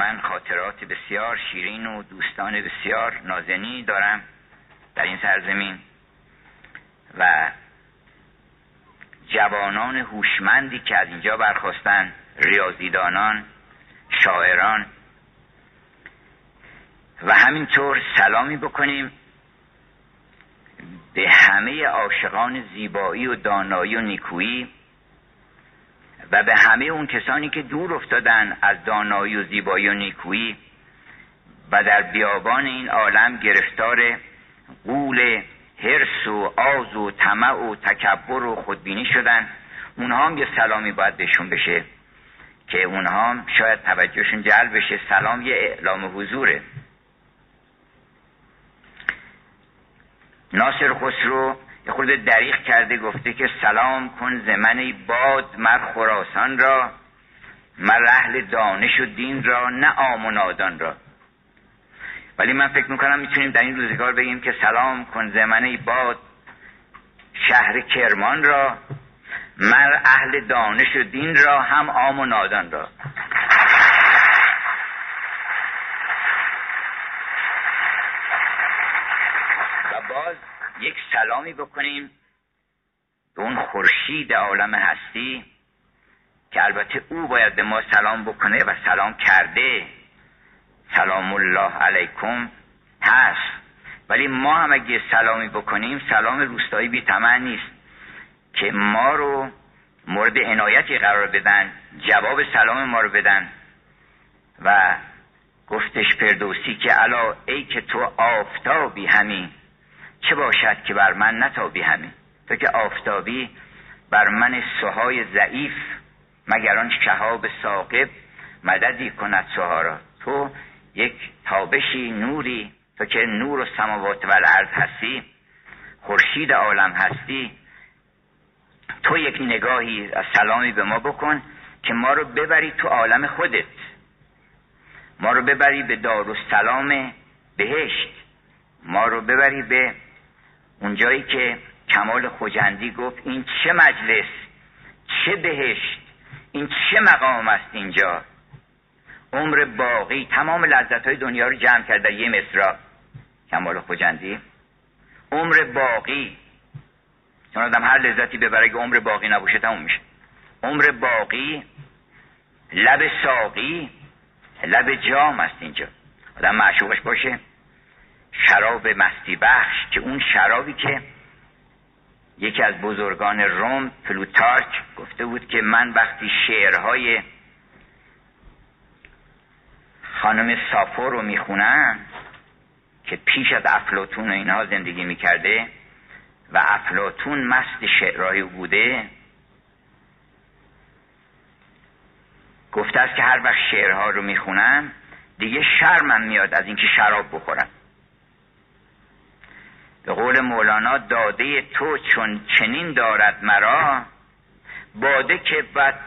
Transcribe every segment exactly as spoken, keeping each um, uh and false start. من خاطرات بسیار شیرین و دوستان بسیار نازنینی دارم در این سرزمین و جوانان هوشمندی که از اینجا برخاستن، ریاضیدانان، شاعران. و همینطور سلامی بکنیم به همه عاشقان زیبایی و دانایی و نیکویی و به همه اون کسانی که دور افتادن از دانایی و زیبایی و نیکویی و در بیابان این عالم گرفتار غول حرص و آز و طمع و تکبر و خودبینی شدن. اونها هم یه سلامی باید بهشون بشه که اونها هم شاید توجهشون جلب بشه. سلام یه اعلام حضوره. ناصر خسرو یه خورده دریغ کرده گفته که سلام کن زمن باد مر خراسان را، مر اهل دانش و دین را، نه عام و نادان را. ولی من فکر میکنم میتونیم در این روزگار بگیم که سلام کن زمن باد شهر کرمان را، مر اهل دانش و دین را، هم عام و نادان را. یک سلامی بکنیم به اون خورشید عالم هستی که البته او باید به ما سلام بکنه و سلام کرده، سلام الله علیکم هست. ولی ما هم اگه سلامی بکنیم، سلام روستایی بی تمن نیست که ما رو مورد عنایتی قرار بدن، جواب سلام ما رو بدن. و گفتش فردوسی که الا ای که تو آفتابی همین، چه باشد که بر من نتابی همین. تو که آفتابی بر من سوهای ضعیف، مگر آن شهاب ثاقب مددی کند سوها را. تو یک تابشی، نوری، تو که نور و سماوات و الارض هستی، خورشید عالم هستی، تو یک نگاهی از سلامی به ما بکن که ما رو ببری تو عالم خودت، ما رو ببری به دارالسلام بهشت، ما رو ببری به اونجایی که کمال خجندی گفت این چه مجلس، چه بهشت، این چه مقام است اینجا. عمر باقی تمام لذت‌های دنیا رو جمع کرد در یه مصرع کمال خجندی. عمر باقی، چون آدم هر لذتی ببره که عمر باقی نباشه تموم میشه. عمر باقی، لب ساقی، لب جام است اینجا. آدم معشوقش باشه، شراب مستی بخش، که اون شرابی که یکی از بزرگان روم پلوتارک گفته بود که من وقتی شعرهای خانم ساپو رو میخونم که پیش از افلاطون و اینها زندگی میکرده و افلاطون مست شعرهایی بوده، گفته است که هر وقت شعرها رو میخونم دیگه شرمم میاد از اینکه شراب بخورم. به قول مولانا داده تو چون چنین دارد مرا، باده که بد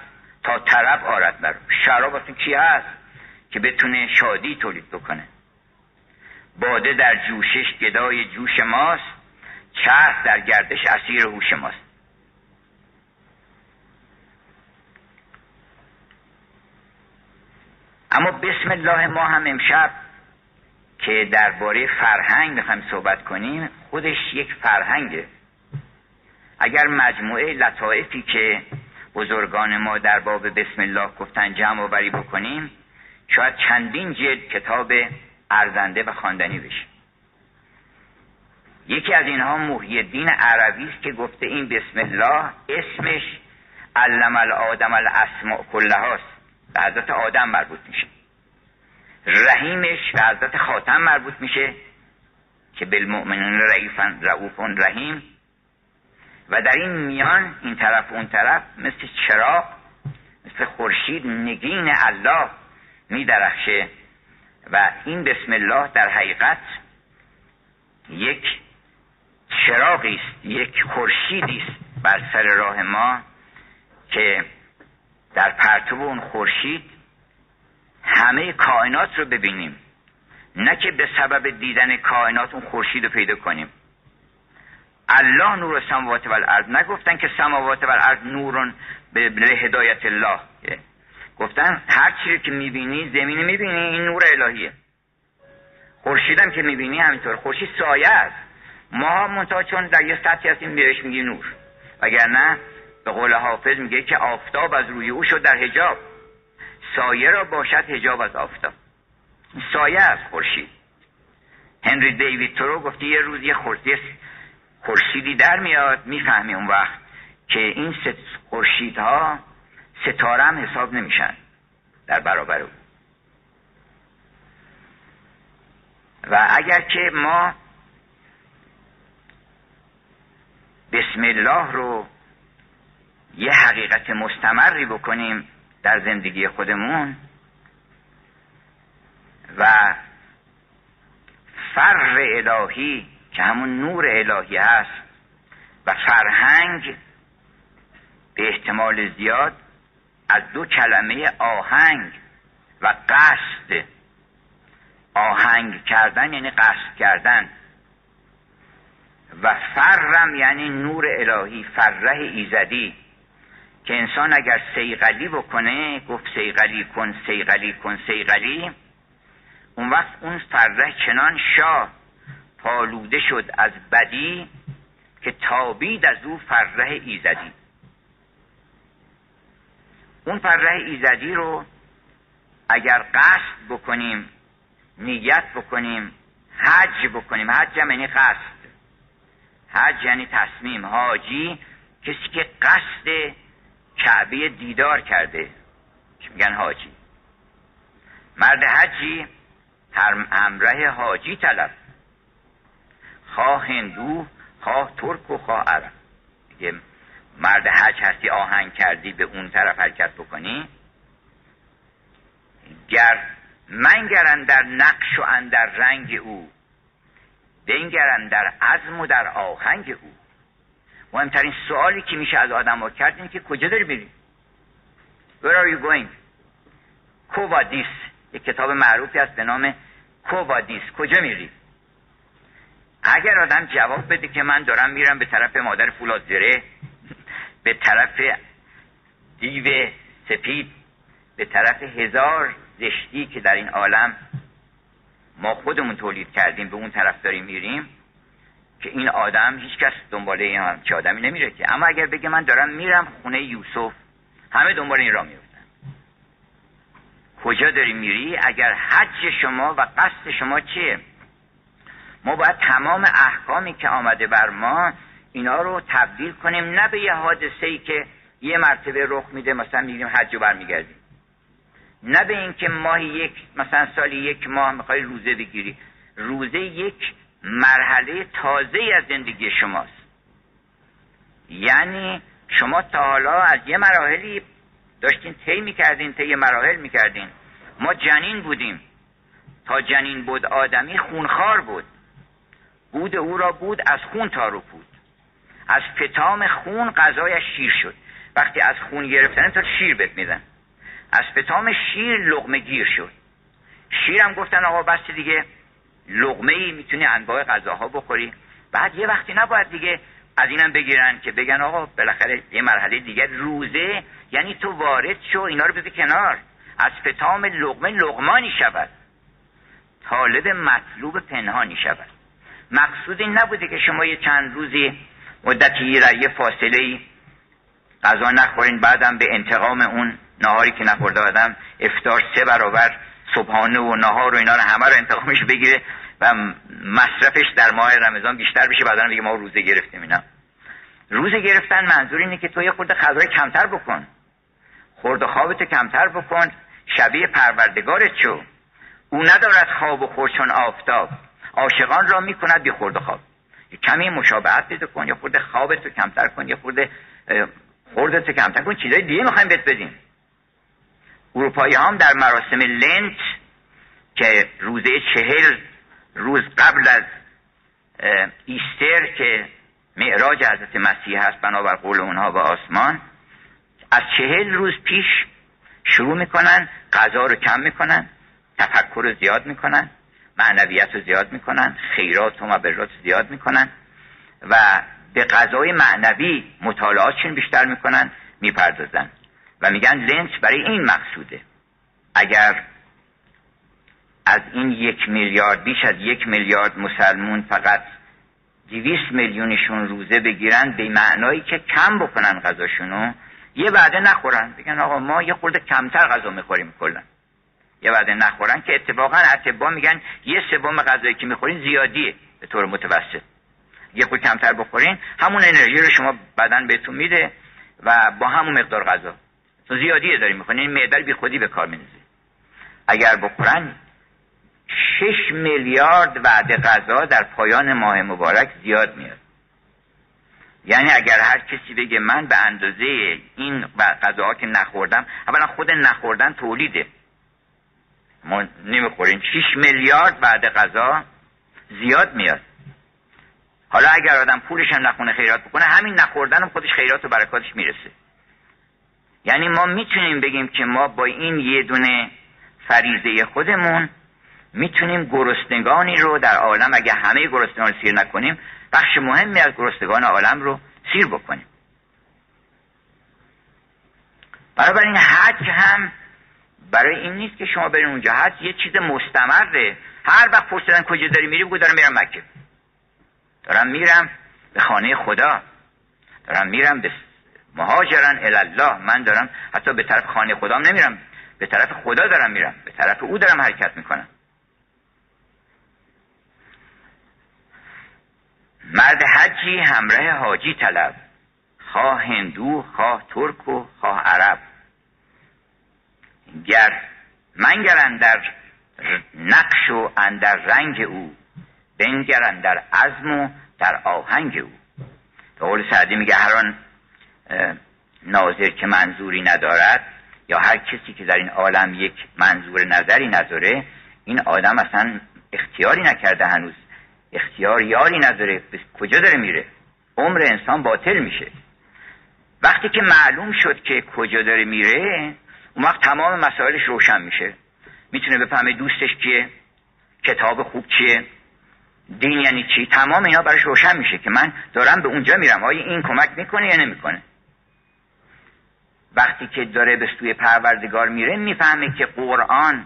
تا طرب آرد مرا. شراب اصلا کی هست که بتونه شادی تولید بکنه؟ باده در جوشش گدای جوش ماست، چرخ در گردش اسیر هوش ماست. اما بسم الله ما هم امشب که درباره فرهنگ میخوایم صحبت کنیم، خودش یک فرهنگه. اگر مجموعه لطائفی که بزرگان ما در باب بسم الله گفتن جمع آوری بکنیم، شاید چندین جلد کتاب ارزنده و خواندنی بشه. یکی از اینها محی‌الدین عربی است که گفته این بسم الله اسمش علم الآدم الاسماء کلهاست، به حضرت آدم مربوط میشه. رحیمش به حضرت خاتم مربوط میشه که بالمؤمنین رئیفن رؤوفن رحیم. و در این میان این طرف اون طرف مثل چراغ، مثل خورشید نگین الله میدرخشه. و این بسم الله در حقیقت یک چراغی است، یک خورشیدی است بر سر راه ما که در پرتو اون خورشید همه کائنات رو ببینیم، نه که به سبب دیدن کائنات اون خورشید رو پیدا کنیم. الله نور سماوات و الارض، نگفتن که سماوات و الارض نورون به هدایت الله، گفتن هر چی که میبینی، زمین میبینی این نور الهیه، خورشیدم که میبینی همینطور، خورشید سایه است. ما منتها چون در یه سطحی هستیم بهش میگی نور، وگرنه به قول حافظ میگه که آفتاب از روی او شد در حجاب، سایه را باشد حجاب از آفتاب. سایه است خورشید. هنری دیوید تورو گفته یه روز یه خورشیدی در میاد، میفهمی اون وقت که این خورشیدها ستاره هم حساب نمیشن در برابر او. و اگر که ما بسم الله رو یه حقیقت مستمری بکنیم در زندگی خودمون و فر الهی که همون نور الهی هست و فرهنگ به احتمال زیاد از دو کلمه آهنگ و قصد، آهنگ کردن یعنی قصد کردن و فرم یعنی نور الهی، فره ایزدی که انسان اگر سیغلی بکنه، گفت سیغلی کن سیغلی کن سیغلی، اون وقت اون فره چنان شاه پالوده شد از بدی که تابید از او فره ایزدی. اون فره ایزدی رو اگر قصد بکنیم، نیت بکنیم، حج بکنیم، حج یعنی قصد، حج یعنی تصمیم، حاجی کسی که قصد کعبه دیدار کرده میگن حاجی. مرد حجی همراه حاجی طلب، خواه هندو خواه ترک و خواه عرب. اگه مرد حج هستی آهنگ کردی به اون طرف حرکت بکنی. گر منگرن در نقش و اندر رنگ او، بنگرن در عزم و در آهنگ او. مهمترین سوالی که میشه از آدم ها کرد این که کجا داری بری؟ Where are you going? کووادیس، یک کتاب معروفی است به نام کووادیس، کجا میری؟ اگر آدم جواب بده که من دارم میرم به طرف مادر فولادزره، به طرف دیو سپید، به طرف هزار زشتی که در این عالم ما خودمون تولید کردیم، به اون طرف داریم میریم، که این آدم هیچ کس دنباله این هم چه آدمی نمیره که. اما اگر بگه من دارم میرم خونه یوسف، همه دنبال این را میفتن. کجا داری میری؟ اگر حج شما و قصد شما چیه؟ ما باید تمام احکامی که آمده بر ما اینا رو تبدیل کنیم، نه به یه حادثه‌ای که یه مرتبه رخ میده مثلا میگیم حج رو برمیگردیم، نه به این که ماهی یک مثلا سالی یک ماه میخوای روزه بگیری. روزه یک مرحله تازه‌ای از زندگی شماست، یعنی شما تا حالا از یه مراحلی داشتین طی می‌کردین، طی مراحل می‌کردین. ما جنین بودیم، تا جنین بود آدمی خونخوار بود، بود او را بود از خون تارو بود، از پتام خون غذایش شیر شد. وقتی از خون گرفتن تا شیر بهت میدن، از پتام شیر لقمه گیر شد. شیرم گفتن آقا بس دیگه، لقمه ای میتونی انواع غذاها بخوری. بعد یه وقتی نباید دیگه از اینم بگیرن که بگن آقا بالاخره یه مرحله دیگه روزه، یعنی تو وارد شو، اینا رو بذار کنار، از پتام لقمه لقمانی شود، طالب مطلوب پنهانی شود. مقصود این نبوده که شما یه چند روزی مدتی را یه فاصله‌ای غذا نخورین، بعدم به انتقام اون ناهاری که نخورده آدم افطار سه برابر صبحانه و نهار و اینا رو همه رو انتقامش بگیره و مصرفش در ماه رمضان بیشتر بشه، بعدن دیگه ما روزه گرفتیم. اینا روزه گرفتن منظور اینه که تو یه خورده غذای کمتر بکن، خورد و خوابت کمتر بکن، شبیه پروردگارت شو. او ندارد خواب و خور چون آفتاب، عاشقان را میکند بی خورد و خواب. کمی مشابهت پیدا کن، یه خورده خوابت رو کمتر کن، یه خورده خوردت رو کمتر کن، چیزای دیگه می‌خوایم بهت بدیم. اروپایی هم در مراسم لنت که روزه چهل روز قبل از ایستر که معراج حضرت مسیح هست بنابر قول اونها به آسمان، از چهل روز پیش شروع میکنن غذا رو کم میکنن، تفکر رو زیاد میکنن، معنویت رو زیاد میکنن، خیرات و مبرات رو زیاد میکنن و به غذای معنوی مطالعاتشون بیشتر میکنن، میپردازن. و میگن لنچ برای این مقصوده. اگر از این یک میلیارد، بیش از یک میلیارد مسلمون فقط دویست میلیونشون روزه بگیرن، به معنایی که کم بکنن غذاشونو، یه وعده نخورن، بگن آقا ما یه خورده کمتر غذا میخوریم کلا، یه وعده نخورن، که اتفاقا اطبا میگن یه سوم غذایی که میخورین زیادیه به طور متوسط، یه خورده کمتر بخورین همون انرژی رو شما بدن بهتون میده و با همون مقدار غذا تو زیادیه دارین میخورین، معده رو بی خودی به کار میندازید. اگر بخورن شش میلیارد وعده غذا در پایان ماه مبارک زیاد میاد. یعنی اگر هر کسی بگه من به اندازه این غذاها که نخوردم، اولا خود نخوردن تولیده، ما نمیخوریم، شش میلیارد وعده غذا زیاد میاد. حالا اگر آدم پولش هم نخونه خیرات بکنه، همین نخوردن هم خودش خیرات و برکاتش میرسه. یعنی ما میتونیم بگیم که ما با این یه دونه فریضه خودمون میتونیم گرسنگانی رو در عالم، اگه همه گرسنگان رو سیر نکنیم، بخش مهمی از گرسنگان عالم رو سیر بکنیم. برای این حج هم برای این نیست که شما برین اونجا، حج یه چیز مستمره. هر وقت پرسیدن کجا داری میری، بگو دارم میرم مکه، دارم میرم به خانه خدا، دارم میرم به مهاجرن الالله، من دارم حتی به طرف خانه خدام نمیرم، به طرف خدا دارم میرم، به طرف او دارم حرکت میکنم. مرد حجی همراه حاجی طلب، خواه هندو خواه ترک و خواه عرب. گر منگرن در نقش و اندر رنگ او، بنگرن در عزم و در آهنگ او. به قول سعدی میگه هر آن ناظر که منظوری ندارد، یا هر کسی که در این عالم یک منظور نظری نداره، این آدم اصلا اختیاری نکرده، هنوز اختیار یاری نداره کجا داره میره، عمر انسان باطل میشه. وقتی که معلوم شد که کجا داره میره، اون وقت تمام مسائلش روشن میشه، میتونه بفهمه دوستش کیه، کتاب خوب چیه، دین یعنی چی، تمام اینا براش روشن میشه که من دارم به اونجا میرم، آیا این کمک میکنه یا نمیکنه. وقتی که داره به سوی پروردگار میره، میفهمه که قرآن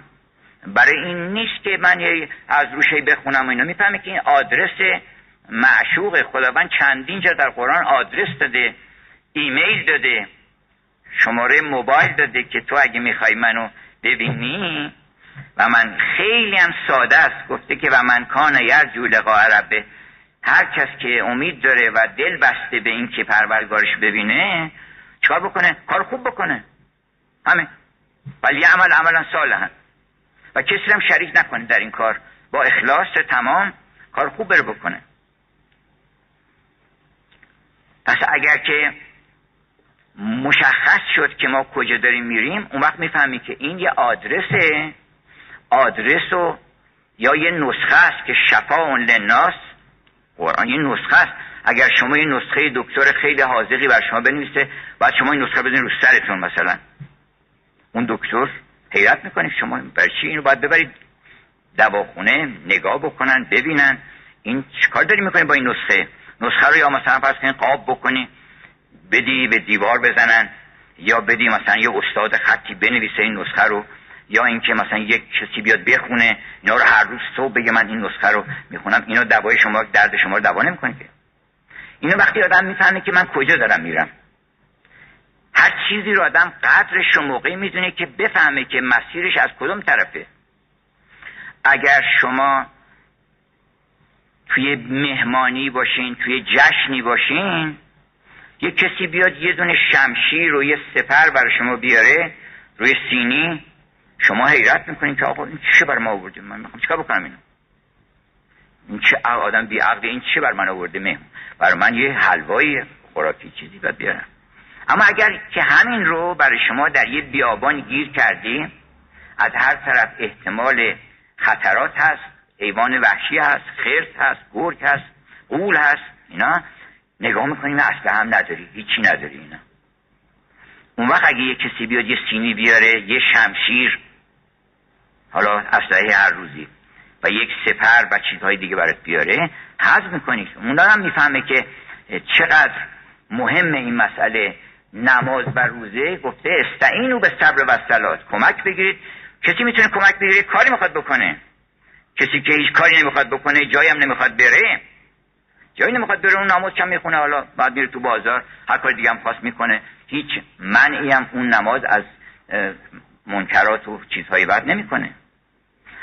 برای این نیست که من از روشی بخونم اینا، میفهمه که این آدرس معشوق خداوند، چندین جا در قرآن آدرس داده، ایمیل داده، شماره موبایل داده که تو اگه میخوای منو ببینی، و من خیلی هم ساده است، گفته که و من کان یرجو لقاء ربه، هر کس که امید داره و دل بسته به این که پروردگارش ببینه، چکار بکنه؟ کار خوب بکنه، همه ولی عمل عملا صالحا، و کسی هم شریک نکنه در این کار، با اخلاص تمام کار خوب بره بکنه. پس اگر که مشخص شد که ما کجا داریم میریم، اون وقت میفهمیم که این یه آدرسه، آدرس و یا یه نسخه است که شفاء للناس، قرآن یه نسخه است. اگر شما یه نسخه دکتر خیلی حاذقی بر شما بنویسه، بعد شما این نسخه بزنید رو سرتون مثلا، اون دکتر حیرت میکنید شما برای چی اینو باید ببرید دواخونه نگاه بکنن ببینن این چیکار داری میکنی با این نسخه. نسخه رو یا مثلا فرض کنید قاب بکنی بدی به دیوار بزنن، یا بدی مثلا یه استاد خطی بنویسه این نسخه رو، یا اینکه مثلا یک کسی بیاد بخونه اینا رو هر روز صبح، بگه من این نسخه رو میخونم، اینا دوای شما، درد شما رو دوا نمیکنه. اینو وقتی آدم میفهمه که من کجا دارم میرم، هر چیزی رو آدم قدرش و موقعی میدونه که بفهمه که مسیرش از کدوم طرفه. اگر شما توی مهمانی باشین، توی جشنی باشین، یه کسی بیاد یه دونه شمشیر و یه سپر برای شما بیاره روی سینی، شما حیرت میکنین که آقا این چه بر ما آورده، من میخوام چیکار بکنم اینو، این چه آدم بی عقلی، این چه بر من آورده، مهم بر من یه حلوایی خوراکی چیزی باید بیارم. اما اگر که همین رو برای شما در یه بیابان گیر کردی، از هر طرف احتمال خطرات هست، حیوان وحشی هست، خرس هست، گرگ هست، غول هست، اینا نگاه میکنیم اصلا هم نداری، هیچی نداری اینا. اون وقت اگه یه کسی بیاد یه سینی بیاره، یه شمشیر، حالا اسلحه هر روزی، و یک سپر و چیزهای دیگه برات بیاره، هضم میکنی. اون هم میفهمه که چقدر مهم این مسئله نماز و روزه گفته استعینوا بالصبر والصلاه، کمک بگیرید. کسی میتونه کمک بگیره کاری میخواد بکنه، کسی که هیچ کاری نمیخواد بکنه، جایی هم نمیخواد بره، جایی نمیخواد بره، اون نماز کم میخونه، حالا بعد میره تو بازار هر کار دیگه هم خاص میکنه، هیچ معنی هم اون نماز از منکرات و چیزهای بد نمیکنه.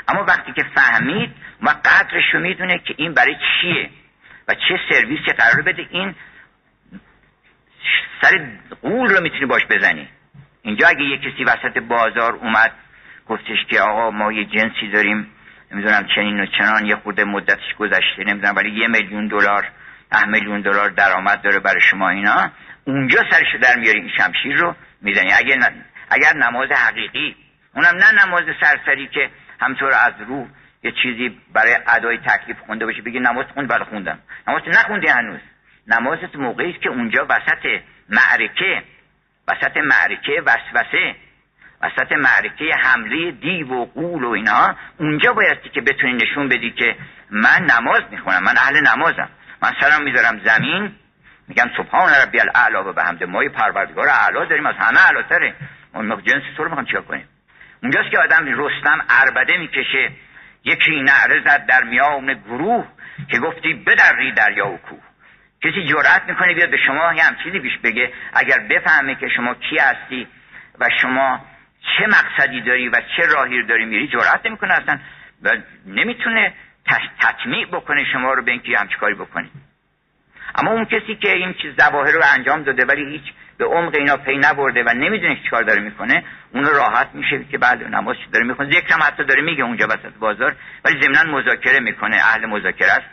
اما وقتی که فهمید و قدرش رو میدونه که این برای چیه و چه سرویسی قرار بده، این سر قول رو میتونی باش بزنی. اینجا اگه یه کسی وسط بازار اومد گفتش که آقا ما یه جنسی داریم نمیدونم چنین و چنان، یه خورده مدتش گذشته نمیدونم، ولی یه میلیون دلار ده میلیون دلار درآمد داره برای شما، اینا اونجا سرشو در میاری، این شمشیر رو میزنی. اگر اگر نماز حقیقی، اونم نه نماز سرسری که همطور از روح یه چیزی برای ادای تکلیف خونده باشه بگی نماز خوند، بله خوندم، نماز نخوندی هنوز. نمازت موقعی است که اونجا وسط معرکه، وسط معرکه وسوسه، وسط معرکه حمله دیو و غول و اینا، اونجا بایستی که بتونی نشون بدی که من نماز میخونم، من اهل نمازم، من سلام میذارم زمین میگم سبحان ربی الاعلی و بحمده، ما پروردگار اعلی داریم، از همه اعلاتره، اون جنس تو رو میخوام چیکار کنیم. اونجاست که آدم رستم عربده میکشه، یکی نعره زد در میان گروه که گفتی بدری دریا و کوه. کسی جرأت میکنه بیاد به شما یه همچیزی پیش بگه اگر بفهمه که شما کی هستی و شما چه مقصدی داری و چه راهی رو داری میری، جرأت نمیکنه اصلا و نمیتونه تطمیع بکنه شما رو به اینکه همچین کاری بکنی. اما اون کسی که این چیز ظواهر رو انجام داده ولی هیچ به عمق اینا پی نبرده و نمیدونه چیکار داره میکنه، اون راحت میشه که بله نماز داره میخونه، ذکرم حتی داره میگه اونجا وسط بازار، ولی ضمناً مذاکره میکنه، اهل مذاکره است،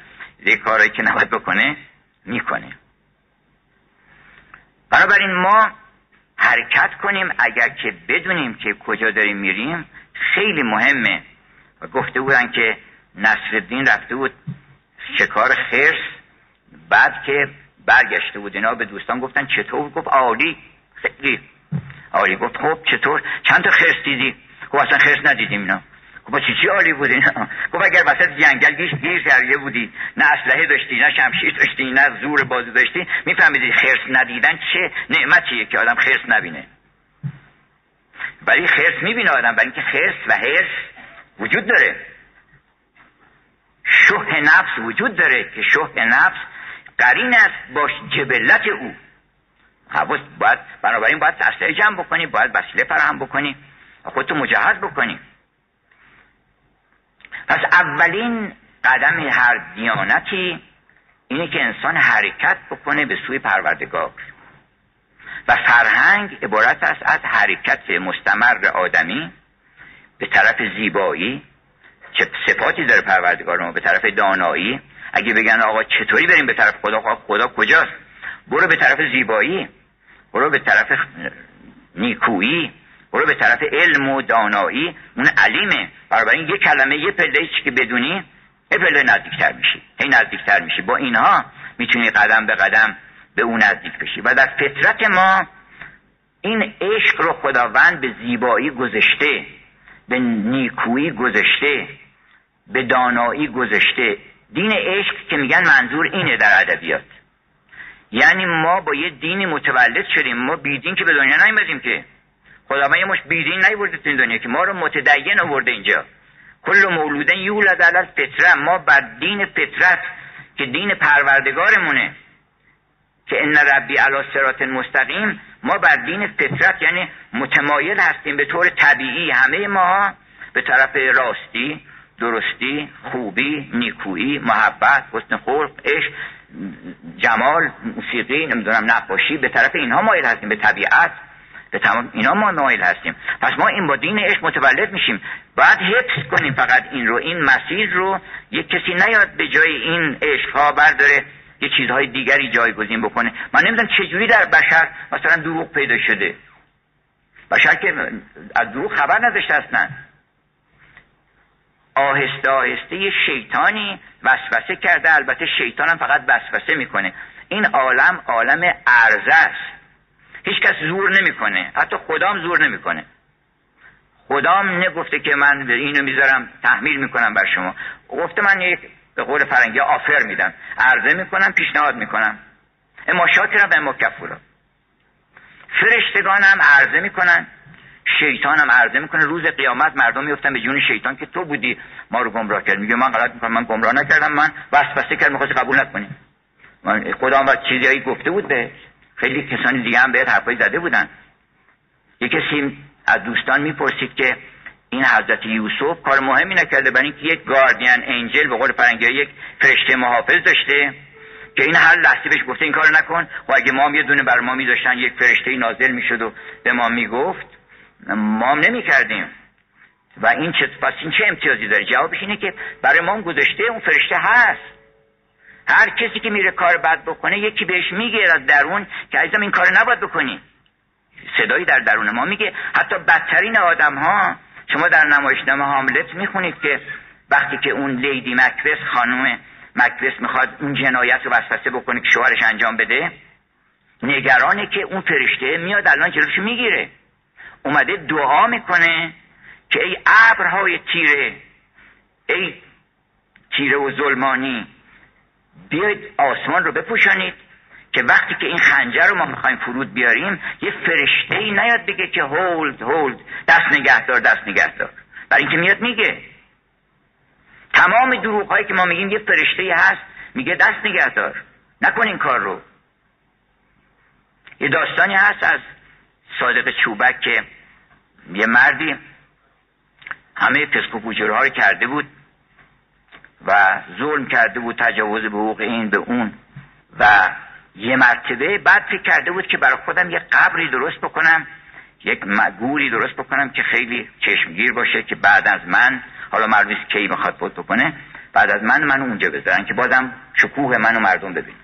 یه کاری که نباید بکنه میکنه. بنابراین ما حرکت کنیم اگر که بدونیم که کجا داریم میریم، خیلی مهمه. و گفته بودن که نصرالدین رفته بود شکار خرس، بعد که برگشته بود اینا به دوستان گفتن چطور؟ گفت عالی، خیلی عالی. گفت خب چطور؟ چند تا خرس دیدی؟ گفت اصلا خرس ندیدیم. اینا گفت چی چی عالی بود اینا؟ گفت اگر وسط جنگل گیش گیر کردی بودی، نه اسلحه داشتی، نه شمشیر داشتی، نه زور بازو داشتی، میفهمیدی خرس ندیدن چه نعمتیه که آدم خرس نبینه. ولی خرس میبینه آدم، برای اینکه خرس و حرص وجود داره، شح نفس وجود داره که شح نفس قرین است با جبلت او. حواس باید، بنابراین باید اسلحه جمع بکنی، باید وسیله فراهم بکنی، خودتو مجهز بکنی. پس اولین قدم هر دیانتی اینه که انسان حرکت بکنه به سوی پروردگار، و فرهنگ عبارت است از حرکت مستمر آدمی به طرف زیبایی، چه صفاتی داره پروردگار ما، به طرف دانایی. اگه بگن آقا چطوری بریم به طرف خدا، خدا کجاست؟ برو به طرف زیبایی، برو به طرف نیکویی، برو به طرف علم و دانایی، اون علیمه. بنابراین یک کلمه یه پله که بدونی، یه پله نزدیکتر میشی، هی نزدیکتر میشی، با اینها میتونی قدم به قدم به اون نزدیک بشی. و در فطرت ما این عشق رو خداوند به زیبایی گذشته، به نیکویی گذشته، به دانایی گذشته. دین عشق که میگن منظور اینه در ادبیات، یعنی ما با یه دینی متولد شدیم. ما بی دین که به دنیا نیومدیم، که خداوند یه مش بی دین نیورده تو این دنیا، که ما رو متدین آورده اینجا. کل مولودن یولد علی الفطره، ما بر دین فطرت که دین پروردگارمونه که ان ربی علی صراط مستقیم، ما بر دین فطرت یعنی متمایل هستیم به طور طبیعی، همه ما به طرف راستی، درستی، خوبی، نیکویی، محبت، حسن خلق، عشق، جمال، موسیقی، نمیدونم نقاشی، به طرف اینها مایل هستیم، به طبیعت، به تمام اینا ما مایل هستیم. پس ما این با دین عشق متولد میشیم. باید حفظ کنیم فقط این رو، این مسیر رو، یک کسی نیاد به جای این عشق‌ها برداره یه چیزهای دیگری جایگزین بکنه. من نمیدونم چجوری در بشر مثلا دروغ پیدا شده. بشر که از دروغ خبر نداشته اصلا. آهسته آهسته یه شیطانی وسوسه کرده، البته شیطان هم فقط وسوسه میکنه. این عالم عالم عرضه است، هیچ کس زور نمیکنه، حتی خدام زور نمیکنه. خدام نگفته که من اینو میذارم تحمیل میکنم بر شما، گفته من یک به قول فرنگی آفر میدم، عرضه میکنم، پیشنهاد میکنم، اما شاکرا و اما کفورا. فرشتگان هم عرضه میکنن، شیطان هم عرضه میکنه. روز قیامت مردم میفتن به جون شیطان که تو بودی ما رو گمراه کرد. میگه من غلط میکنم، من گمراه نکردم، من وسوسه کردم، میخواستی قبول نکنی. من خدام واسه چیزایی گفته بود به خیلی کسانی دیگه هم بهت حرفای زده بودن. یکی سیم از دوستان میپرسید که این حضرت یوسف کار مهمی نکرده برای اینکه یک گاردین انجل به قول فرنگی یک فرشته محافظ داشته که این هر لحظه بهش گفته این کارو نکن. و اگه ما هم یه دونه بر ما می‌ذاشتن یک فرشته نازل میشد و به ما میگفت ما هم نمی‌کردیم. و این چه پس این چه امتیازی داره؟ جوابش اینه که برای ما هم گذاشته، اون فرشته هست. هر کسی که میره کار بد بکنه یکی بهش میگه از درون که عزیزم این کارو نباید بکنی. صدایی در درون ما میگه. حتی بدترین آدم‌ها، شما در نمایشنامه هاملت میخونید که وقتی که اون لیدی مکبث، خانم مکبث میخواد اون جنایت رو وسوسه بکنه که شوهرش انجام بده، نگرانه که اون فرشته میاد الان جلوش میگیره. اومده دعا میکنه که ای ابرهای تیره، ای تیره و ظلمانی، بیاید آسمان رو بپوشانید که وقتی که این خنجر رو ما میخوایم فرود بیاریم یه فرشته ای نیاد بگه که هولد هولد، دست نگهدار دست نگهدار. برای اینکه میاد میگه. تمام دروغ هایی که ما میگیم یه فرشته ای هست میگه دست نگهدار، نکن این کار رو. یه داستانی هست از صادق چوبک که یه مردی همه فسق و فجور ها رو کرده بود و ظلم کرده بود، تجاوز به حقوق این به اون، و یه مرتبه بعد فکر کرده بود که برای خودم یه قبری درست بکنم، یک مغوری درست بکنم که خیلی چشمگیر باشه که بعد از من، حالا مردمی کی میخواد بود بکنه، بعد از من منو اونجا بذارن که بازم شکوه منو مردم ببینن.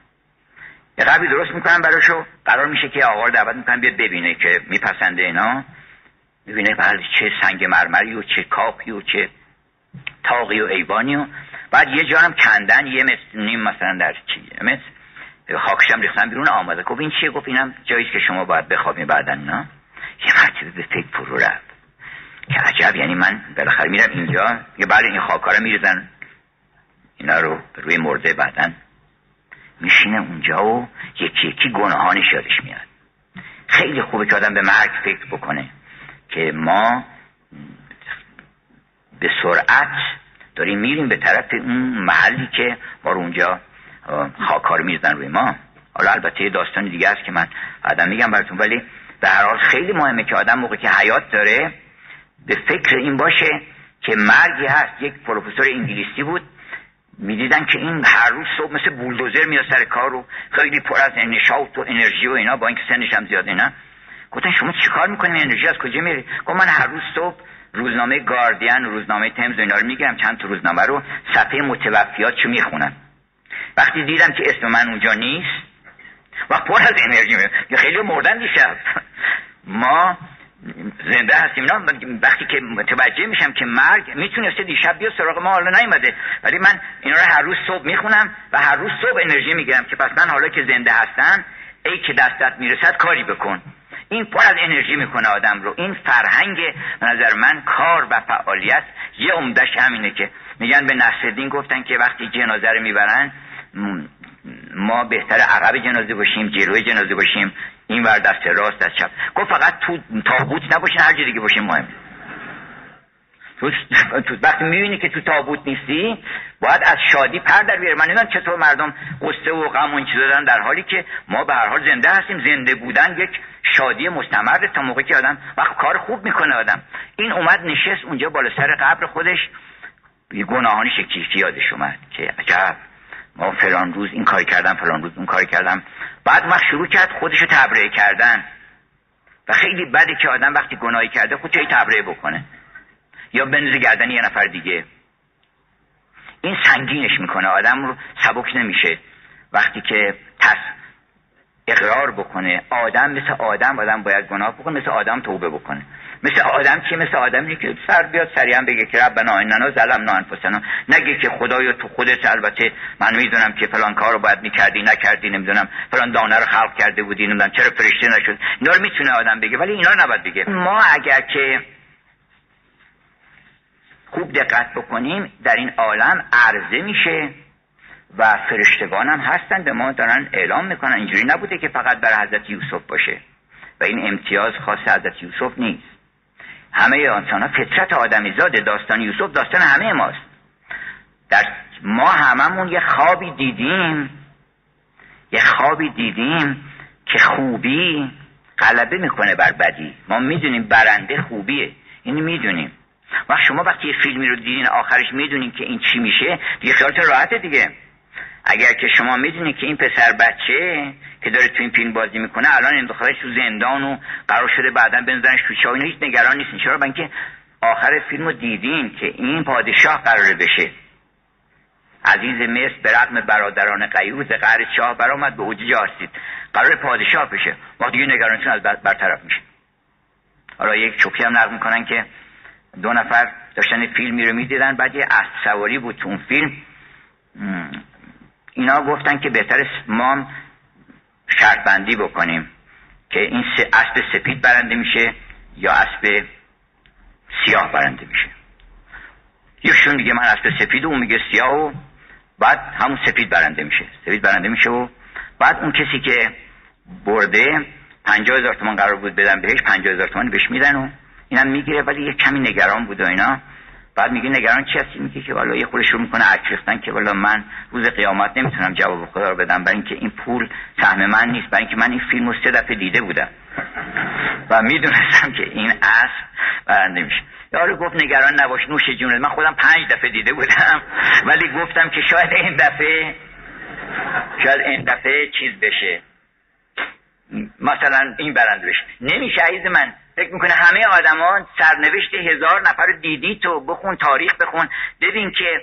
یه قبری درست میکنم براشو، قرار میشه که آقا رو دعوت میکنم بیاد ببینه که میپسنده اینا، میبینه بله چه سنگ مرمری و چه کاپی و چه تاقی و ایوانی و بعد یه جانم کندن یه متر نیم مثلا در چیه متر خاکشم ریختن بیرون آمده. گفت این چیه؟ گفت اینم جاییه که شما باید بخوابین بعدن. نه یه مرتبه به فکر فرو رفت که عجب، یعنی من بالاخره میرم اینجا یه بله این خاکارا میریزن اینا رو روی مرده، بعدن میشینه اونجا و یکی یکی گناهانش یادش میاد. خیلی خوبه که آدم به مرگ فکر بکنه که ما به سرعت داریم میریم به طرف اون محلی که ما رو اونجا خاکار میزدن روی ما. حالا البته یه داستان دیگه است که من بعدم میگم براتون، ولی به هر حال خیلی مهمه که آدم موقعی که حیات داره به فکر این باشه که مرگی هست. یک پروفسور انگلیسی بود، میدیدن که این هر روز صبح مثل بولدوزر میاد سر کار و خیلی پر از نشاط و انرژی و اینا، با اینکه سنش هم زیاد اینا. گفتن شما چیکار میکنین؟ انرژی از کجا میاری؟ گفت من هر روز صبح روزنامه گاردین و روزنامه تمز و اینا رو میگیرم، چند تا روزنامه رو صفحه متوفیاتشو میخونم. وقتی دیدم که اسم من اونجا نیست وقت پر از انرژی میاد، خیلی مردن دیشب. ما زنده هستیم. نه وقتی که متوجه میشم که مرگ میتونسته دیشب بیا سراغ ما، حالا نیومده، ولی من اینا رو هر روز صبح میخونم و هر روز صبح انرژی میگیرم که پس من حالا که زنده هستم ای که دستت میرسد کاری بکن. این پر از انرژی میکنه آدم رو. این فرهنگ به نظر من کار و فعالیت یه عمدش همینه که میگن به نصرالدین گفتن که وقتی جنازه رو میبرن ما بهتر عقب جنازه باشیم، جلوی جنازه باشیم، این ور دست راست دست چپ. گفت فقط تو تابوت نباشین، هر جا دیگه باشین مهم. تو وقتی میبینی که تو تابوت نیستی باید از شادی پر در بیاری. من نمیدونم چطور مردم قصه و غم و این چیزا دارن، در حالی که ما به هر حال زنده هستیم. زنده بودن یک شادی مستمره تا موقعی که آدم وقت کار خوب میکنه. آدم این اومد نشست اونجا بالا سر قبر خودش، گناهانش کیکی یادش اومد که عجب ما فلان روز این کار کردم، فلان روز اون کار کردم. بعد ما شروع کرد خودشو تبرئه کردن. و خیلی بده که آدم وقتی گناهی کرده خودشو تبرئه بکنه یا بندازه گردن یه نفر دیگه. این سنگینش میکنه آدم رو، سبک نمیشه. وقتی که پس اقرار بکنه آدم مثل آدم، آدم باید گناه بکنه، مثل آدم توبه بکنه. مثل آدم که مثل آدمی که سر بیاد سریعا بگه که ربنا اننا ظلمنا انفسنا، نگه که خدایا تو خودت البته من میدونم که فلان کار رو باید میکردی نکردی، نمیدونم فلان دانه رو خلق کرده بودی، نمیدونم چرا فرشته نشد. اینا رو میتونه آدم بگه، ولی اینا رو نباید بگه. ما اگر که خوب دقت بکنیم در این عالم عرضه میشه و فرشتگان هم هستن به ما دارن اعلام میکنن. اینجوری نبوده که فقط برای حضرت یوسف باشه، و این امتیاز خاص حضرت یوسف نیست. همه انسان ها فطرت آدمیزاده. داستان یوسف داستان همه ماست. در ما هممون یه خوابی دیدیم یه خوابی دیدیم که خوبی غلبه میکنه بر بدی. ما میدونیم برنده خوبیه، این میدونیم. وقت شما وقتی یه فیلمی رو دیدین آخرش میدونین که این چی میشه دیگه خیالتون راحته دیگه. اگر که شما میدونین که این پسر بچه که داره تو این فیلم بازی میکنه الان انداختنش تو زندان و قرار شده بعداً بندازنش تو چاه، اینا هیچ نگران نیستین. چرا؟ برای اینکه آخر فیلمو دیدین که این پادشاه قراره بشه. عزیز مصر به رغم برادران قیوز قهر چاه برآمد به اوج جاستید، قرار پادشاه بشه. ما دیگه نگرانتون از برطرف میشه. حالا یک چوکی هم نقل میکنن که دو نفر داشتن فیلمی رو میدیدن، بعد یه اسب سواری بود تو اون فیلم. اینا گفتن که بهتره ما شرط بندی بکنیم که این اسب سپید برنده میشه یا اسب سیاه برنده میشه. یکشون میگه من اسب سپید و اون میگه سیاه و بعد همون سپید برنده میشه. سپید برنده میشه و بعد اون کسی که برده پنجاه هزار تومان قرار بود بدن بهش، پنجاه هزار تومان بهش میدن و اینم میگیره. ولی یه کمی نگران بود و اینا. بعد میگه نگران چی هستی؟ میگه که والا یه خورده شروع میکنه اکریختن که والا من روز قیامت نمیتونم جواب خدا رو بدم، برای اینکه این پول سهم من نیست، برای اینکه من این فیلمو سه دفعه دیده بودم و میدونستم که این اسب برنده میشه. یارو گفت نگران نباش، نوش جونت، من خودم پنج دفعه دیده بودم ولی گفتم که شاید این دفعه شاید این دفعه چیز بشه، مثلا این برنده بشه. نمیشه عزیز من. فکر میکنه همه آدمان سرنوشت هزار نفر رو دیدی تو؟ بخون تاریخ، بخون ببین که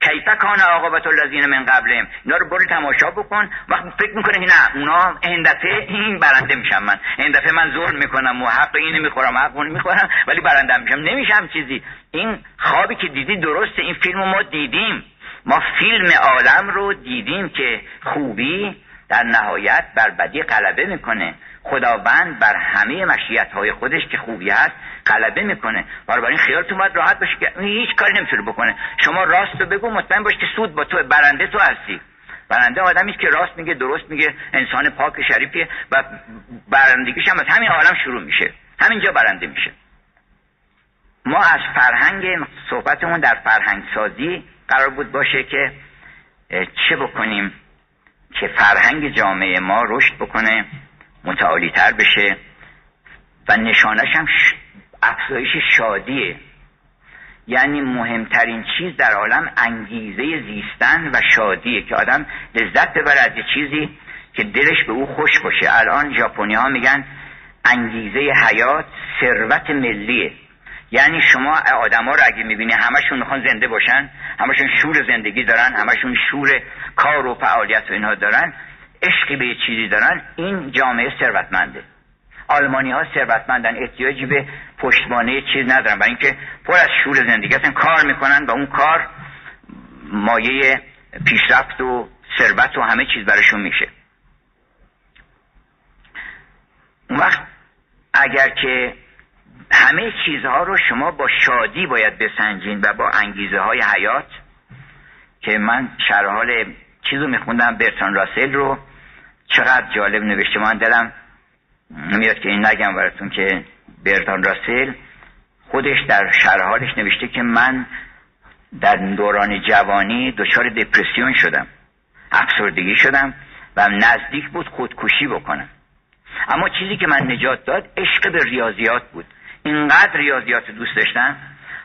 کیفه کان عاقبت الذین من قبلهم. اینا رو برو تماشا بکن. وقت فکر میکنه نه اونا این دفعه این برنده میشم، من این دفعه من ظلم میکنم و حق اینو میخورم حق اونو میخورم ولی برنده میشم. نمیشم چیزی. این خوابی که دیدی درسته، این فیلمو ما دیدیم. ما فیلم عالم رو دیدیم که خوبی در نهایت بر بدی غلبه میکنه. خداوند بر همه مشیت‌های خودش که خوبی هست غلبه میکنه. برای این خیالتون باید راحت باشه که هیچ کاری نمیتونه بکنه. شما راست رو بگو، مطمئن باش که سود با تو، برنده تو هستی. برنده آدمی که راست میگه، درست میگه، انسان پاک شریفیه و برندگیش هم از همین عالم شروع میشه، همینجا برنده میشه. ما از فرهنگ، صحبتمون در فرهنگ سازی قرار بود باشه که چه بکنیم که فرهنگ جامعه ما رشد بکنه، متعالی تر بشه و نشانش هم ش... افزایش شادیه. یعنی مهمترین چیز در عالم انگیزه زیستن و شادیه، که آدم لذت ببره از چیزی که دلش به او خوش باشه. الان ژاپنی‌ها میگن انگیزه حیات ثروت ملیه. یعنی شما آدما رو اگه می‌بینی همشون میخوان زنده باشن، همشون شور زندگی دارن، همشون شور کار و فعالیت و اینها دارن، عشقی به چیزی دارن، این جامعه ثروتمنده. آلمانی‌ها ثروتمندن، احتیاجی به پشتوانه چیز ندارن، برای اینکه پر از شور زندگی هستن، کار میکنن و اون کار مایه پیشرفت و ثروت و همه چیز براشون میشه. اون وقت اگر که همه چیزها رو شما با شادی باید بسنجین و با انگیزه های حیات، که من شرح حال چیزو میخوندم برتراند راسل رو، چقدر جالب نوشته. من دلم نمیاد که این نگم براتون که برتراند راسل خودش در شرح حالش نوشته که من در دوران جوانی دچار دپرسیون شدم، افسردگی شدم و نزدیک بود خودکشی بکنم. اما چیزی که من نجات داد عشق به ریاضیات بود. اینقدر ریاضیات دوست داشتم،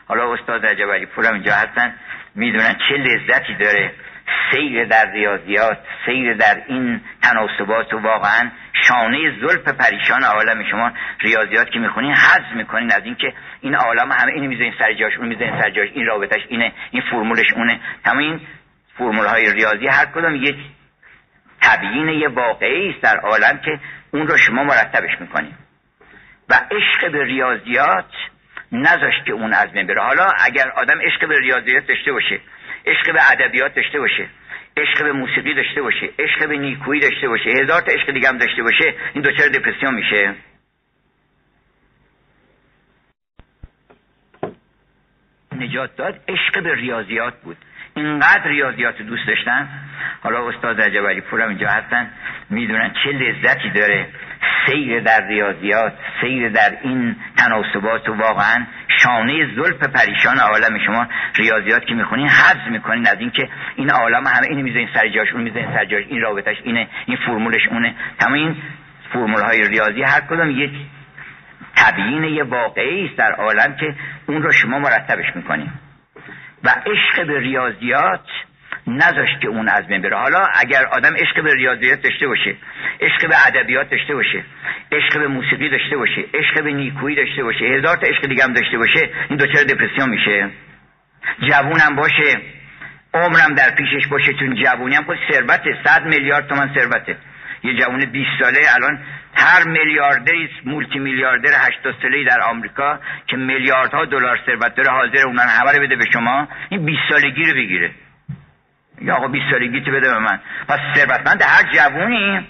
حالا استاد رجب علی پورم اینجا هستن میدونن چه لذتی داره سیر در ریاضیات، سیر در این تناسبات. و واقعا شانه زلف پریشان عالم شما ریاضیات که میخونین حظ میکنین از اینکه این عالم همه اینو میذارین سر جاش، اون میذارین سر جاش، این رابطش اینه، این فرمولش اونه. تمام این فرمولهای ریاضی هر کدوم یک تبیین یه واقعی است در عالم که اون رو شما مرتبش میکنین. و عشق به ریاضیات نذاشت که اون از بین بره. حالا اگر آدم عشق به ریاضیات داشته باشه، عشق به ادبیات داشته باشه، عشق به موسیقی داشته باشه، عشق به نیکویی داشته باشه، هزار تا عشق دیگه هم داشته باشه، این دچار دپرسیون میشه؟ نجات داد عشق به ریاضیات بود. اینقدر ریاضیات دوست داشتن، حالا استاد رجب علی پورم اینجا هستن میدونن چه لذتی داره سیر در ریاضیات، سیر در این تناسبات و واقعا شانه زلف پریشان عالم شما ریاضیات که میخونین حفظ میکنین از این که این عالم همه اینو میذارین سر جاش، اون میذارین سر جاش، این رابطش اینه، این فرمولش اونه. تمام این فرمول های ریاضی هر کدوم یک تبیین یه واقعی است در عالم که اون رو شما مرتبش میکنین. و عشق به ریاضیات نذاشت که اون از بین بره. حالا اگر آدم عشق به ریاضیات داشته باشه، عشق به ادبیات داشته باشه، عشق به موسیقی داشته باشه، عشق به نیکویی داشته باشه، هزار تا عشق دیگه هم داشته باشه، این دچار دپرسیون میشه. جوونم باشه، عمرم در پیشش باشه، تو جوونی هم خود ثروت صد میلیارد تومان ثروته. یه جوون بیست ساله الان هر میلیاردری مولتی میلیاردر هشتاد ساله‌ای در آمریکا که میلیاردها دلار ثروت داره حاضر اونها خبر بده به شما این بیست سالگی رو بگیره. یا آقا بیست سالگی تو بده به من. پس ثروتمند هر جوونی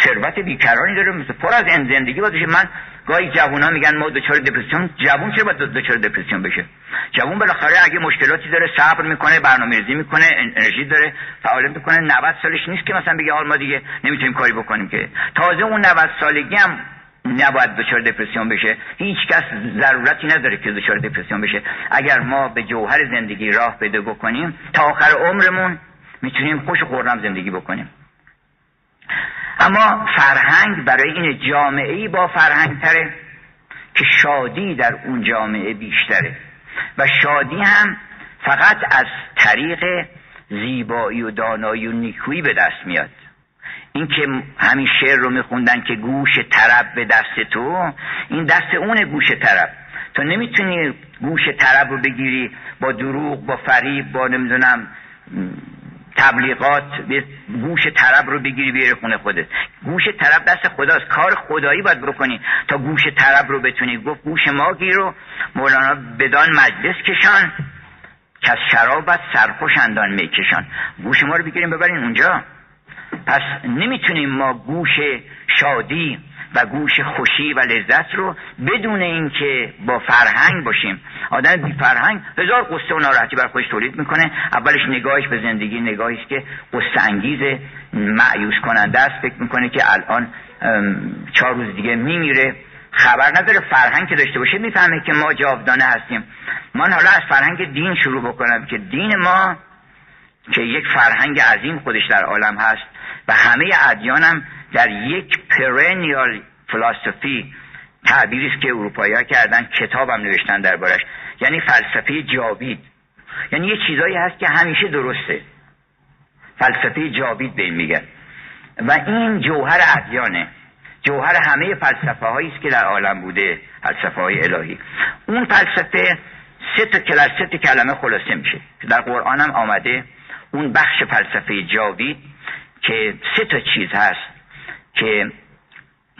ثروت بیکرانی داره، مثل پر از این زندگی باشه. من گاهی جوونا میگن ما دوچار دپرسیون، جوون چرا باید دوچار دپرسیون بشه؟ جوون بالاخره اگه مشکلاتی داره صبر میکنه، برنامه‌ریزی میکنه، انرژی داره، فعالیت میکنه. نود سالش نیست که مثلا بگه آقا ما دیگه نمیتونیم کاری بکنیم که. تازه اون نود سالگی هم نباید دوچار دپرسیون بشه. هیچ کس ضرورتی نداره که دوچار دپرسیون بشه. اگر ما به جوهر زندگی راه پیدا بکنیم تا آخر عمرمون میتونیم خوش و خورم زندگی بکنیم. اما فرهنگ برای این جامعه‌ای با فرهنگ تره که شادی در اون جامعه بیشتره و شادی هم فقط از طریق زیبایی و دانایی و نیکویی به دست میاد. این که همین شعر رو میخوندن که گوش طرب به دست تو، این دست اونه گوش طرب. تو نمیتونی گوش طرب رو بگیری با دروغ، با فریب، با نمیدونم تبلیغات. گوش طرب رو بگیری بیاری خونه خودت. گوش طرب دست خداست، کار خدایی باید بکنی تا گوش طرب رو بتونی. گفت گوش ما گیر و مولانا بدان مجلس کشان که از شرابت سرخوش اندان می کشان. گوش ما رو بگیریم ببرین اونجا. پس نمیتونیم ما گوش شادی و گوش خوشی و لذت رو بدون اینکه با فرهنگ باشیم. آدم بی فرهنگ هزار قصه و ناراحتی بر خودش تولید میکنه. اولش نگاهش به زندگی نگاهی است که قصه انگیز، مایوس کننده است. فکر میکنه که الان چهار روز دیگه میمیره، خبر نداره. فرهنگ که داشته باشه میفهمه که ما جاودانه هستیم. من حالا از فرهنگ دین شروع بکنم که دین ما که یک فرهنگ عظیم خودش در عالم هست و همه ادیان هم در یک پرنیال فلسفی، تعبیری است که اروپایی‌ها کردن، کتابم نوشتن دربارش، یعنی فلسفه جاوید. یعنی یه چیزایی هست که همیشه درسته، فلسفه جاوید به این میگن. و این جوهر ادیانه، جوهر همه فلسفه‌هایی است که در عالم بوده، فلسفه‌های الهی. اون فلسفه سه تا کلمه سه تا کلمه خلاصه میشه که در قرآن هم آمده. اون بخش فلسفه جاوید که سه تا چیز هست که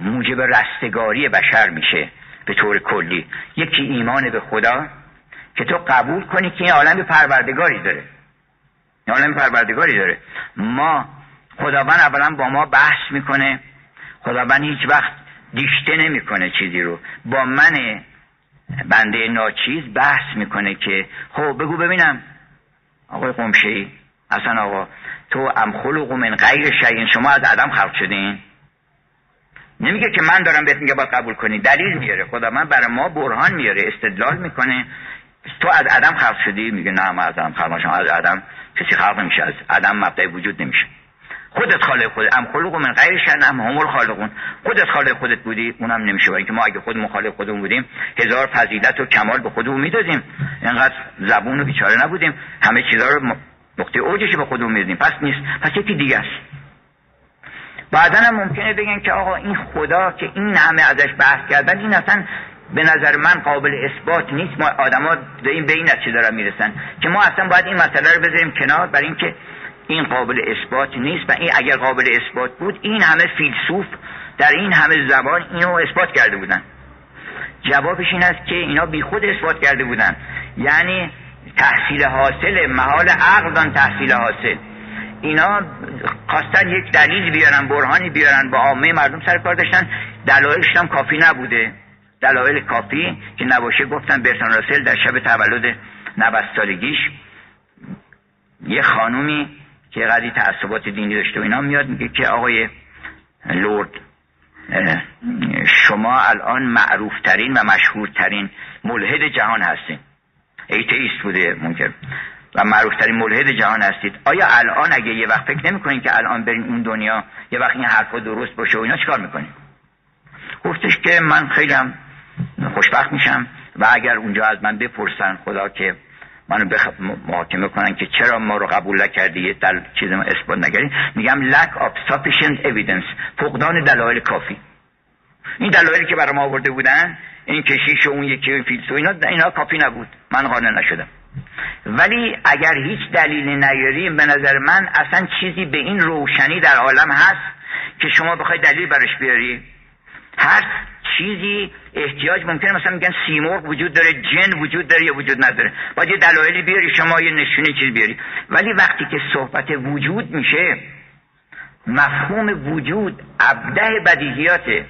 موجب رستگاری بشر میشه به طور کلی. یکی ایمان به خدا، که تو قبول کنی که این عالم پروردگاری داره. این عالم پروردگاری داره. ما خداوند اولا با ما بحث میکنه. خداوند هیچ وقت دیشته نمیکنه چیزی رو. با من بنده ناچیز بحث میکنه که خب بگو ببینم آقای قمشه‌ای، اصلا آقا تو ام خلق من غیر شیء، شما از عدم خلق شدین. نمیگه که من دارم بهت میگم باید قبول کنی. دلیل میاره، خدا من برای ما برهان میاره، استدلال میکنه. تو از عدم خلق شدی؟ میگه نه من از عدم خلق نشدم. از عدم کسی خلق نمیشه، از عدم مبدأ وجود نمیشه. خودت خالق خودت، ام خلق من غیر شیء ام هم الخالقون. خودت خالق خودت بودی، اونم نمیشه. برای اینکه ما اگه خودمون خالق خودمون بودیم هزار فضیلت و کمال به خودمون میدادیم، اینقدر زبون و بیچاره نبودیم، همه چیزا رو نقطه اوجش به خودمون میدیم. پس نیست، پس یکی دیگه است. بعدا هم ممکنه بگن که آقا این خدا که این همه ازش بحث کردن، این اصلا به نظر من قابل اثبات نیست. ما آدما به این به این نتیجه دارن میرسن که ما اصلا باید این مسئله رو بذاریم کنار، برای اینکه این قابل اثبات نیست. و این اگر قابل اثبات بود این همه فیلسوف در این همه زبان اینو اثبات کرده بودن. جوابش این است که اینا بیخود اثبات کرده بودن، یعنی تحصیل حاصل محال عقلان، تحصیل حاصل. اینا خواستن یک دلیل بیارن، برهانی بیارن، با عامه مردم سرکار داشتن. دلایلش هم کافی نبوده، دلایل کافی که نباشه. گفتن برتراند راسل در شب تولد نود سالگیش یه خانومی که قضیه تعصبات دینی داشته و اینا میاد میگه که آقای لرد شما الان معروفترین و مشهورترین ملحد جهان هستین، ایتئیست بوده ممکن و معروفترین ملحد جهان هستید، آیا الان اگه یه وقت فکر نمی‌کنین که الان برین اون دنیا یه وقت این حرفا درست باشه و اینا چیکار می‌کنین؟ گفتش که من خیلی هم خوشبخت میشم و اگر اونجا از من بپرسن خدا که منو بخ... محاکمه کنن که چرا ما رو قبول نکردی، دل... چیز ما اثبات نگردی، میگم lack of sufficient evidence، فقدان دلایل کافی. این دلایلی که برای ما آورده بودن، این کشیش و اون یکی فیلسوف اینا اینا کافی نبود، من قانع نشدم. ولی اگر هیچ دلیلی نیاریم به نظر من اصلا چیزی به این روشنی در عالم هست که شما بخوای دلیل برش بیاری؟ هر چیزی احتیاج ممکنه، مثلا میگن سیمرغ وجود داره، جن وجود داره یا وجود نداره، باید یه دلایلی بیاری، شما یه نشونه چیز بیاری. ولی وقتی که صحبت وجود میشه، مفهوم وجود ابداع بدیهیاته،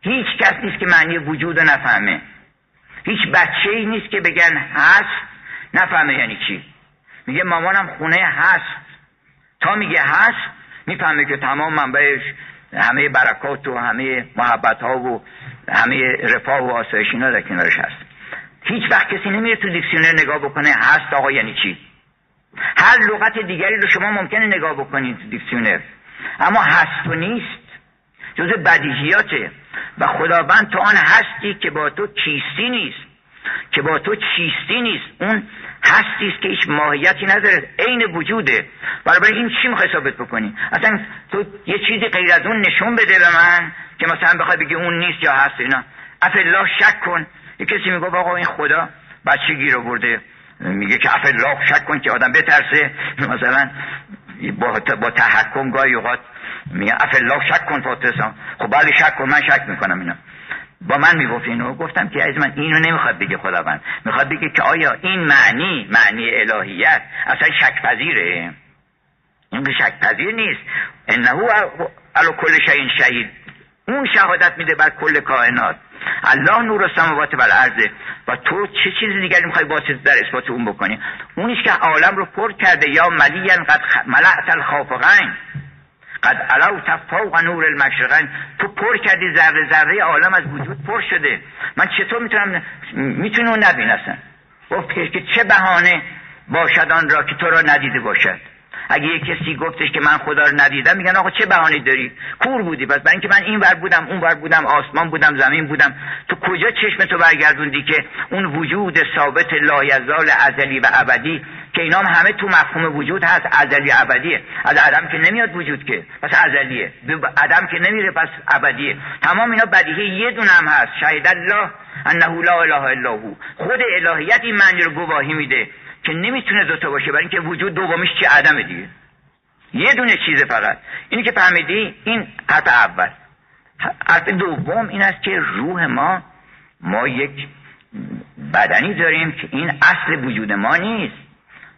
هیچ کس نیست که معنی وجود رو نفهمه، هیچ بچه‌ای نیست که بگن هست نفهمه یعنی چی. میگه مامانم خونه هست، تا میگه هست میفهمه که تمام منبعش همه برکات و همه محبت ها و همه رفاه و آسایش اینا در کنارش هست. هیچ وقت کسی نمیره تو دیکشنری نگاه بکنه هست آقا یعنی چی. هر لغت دیگری رو شما ممکنه نگاه بکنید تو دیکشنری، اما هست و نیست جزء بدیهیاته و خداوند تو آن هستی که با تو چیستی نیست، که با تو چیستی نیست، اون هستی است که هیچ ماهیتی نداره، عین وجوده. برای این چی میخوای ثابت بکنی؟ اصلا تو یه چیزی غیر از اون نشون بده به من که مثلا بخوای بگی اون نیست یا هست. اینا افالله شک کن. یه کسی میگه آقا این خدا بچه گیر آورده، میگه که افالله شک کن که آدم بترسه، مثلا با با تحکم گاهی اوقات میگه افالله شک کن فاتسام. خب بله شک کن، من شک میکنم. اینا با من میگفت اینو، گفتم که از من اینو نمیخواد بگه خداوند، میخواد بگه که آیا این معنی معنی الهیت اصلا شک پذیره؟ این که شک پذیر نیست. انه علی کل شیء شهید، اون شهادت میده بر کل کائنات. الله نور السماوات و الارض، و تو چه چیز دیگری میخوای واسط در اثبات اون بکنی؟ اونیش که عالم رو پر کرده، یا ملیا قد ملأت الخافقین قد علو تفاوق نور المشرقین، تو پر کردی، ذره ذره عالم از وجود پر شده، من چطور میتونم میتونه اون نبینستم؟ گفت که چه بهانه باشد آن را که تو را ندیده باشد. اگه یک کسی گفتش که من خدا رو ندیدم، میگن آقا چه بهانه داری، کور بودی. بس برای اینکه من این ور بودم اون ور بودم، آسمان بودم زمین بودم، تو کجا چشمتو برگردوندی که اون وجود ثابت لایزال ازلی و ابدی که اینا هم همه تو مفهوم وجود هست، ازلی ابدیه. از عدم که نمیاد وجود که، پس ازلیه، عدم که نمیره پس ابدیه. تمام اینا بدیهی یه دونه هم هست، شهید الله انه لا اله الا هو، خود الهیت این معنی رو گواهی میده که نمیتونه دوتا باشه، برای اینکه وجود دومیش چه عدمه دیگه، یه دونه چیزه فقط. اینی که فهمیدی این حرف اول. حرف دوم این است که روح ما، ما یک بدنی داریم که این اصل وجود ما نیست.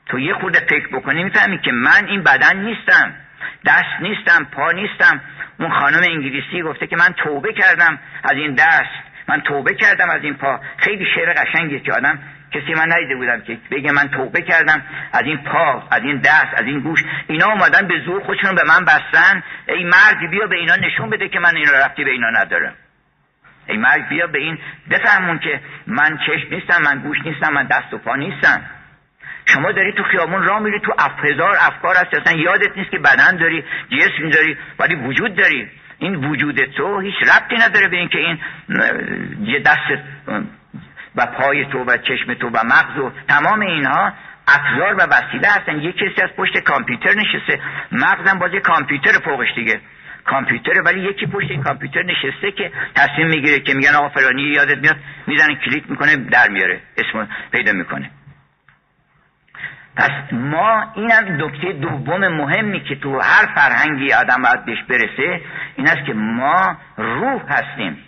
تو یه خورده فکر بکنی میفهمی که من این بدن نیستم، دست نیستم، پا نیستم. اون خانم انگلیسی گفته که من توبه کردم از این دست، من توبه کردم از این پا. خیلی شعر قشنگیه که آدم کسی من ندیده بودم که بگه من توبه کردم از این پا، از این دست، از این گوش. اینا اومدن به زور خودشون به من بستن، ای مرد بیا به اینا نشون بده که من اینا رفتی به اینا ندارم، ای مرد بیا به این بفهمون که من چشم نیستم، من گوش نیستم، من دست و پا نیستم. شما داری تو خیابون راه میری، تو هزار افکار هست، اصلا یادت نیست که بدن داری، جسم داری، ولی وجود داری. این وجود تو هیچ ربطی نداره به اینکه این دست و پای تو و چشم تو و مغز و تمام اینها ابزار و وسیله هستن. یک کسی از پشت کامپیوتر نشسته، مغزم باز یه کامپیوتر فوقش دیگه کامپیوتره، ولی یکی پشت این کامپیوتر نشسته که تصمیم میگیره که میگن آقا فلانی یادت میاد، میزنه کلیک میکنه در میاره، اسمو پیدا میکنه. پس ما، اینم نکته دوم مهمی که تو هر فرهنگی آدم باید بهش برسه، این است که ما روح هستیم،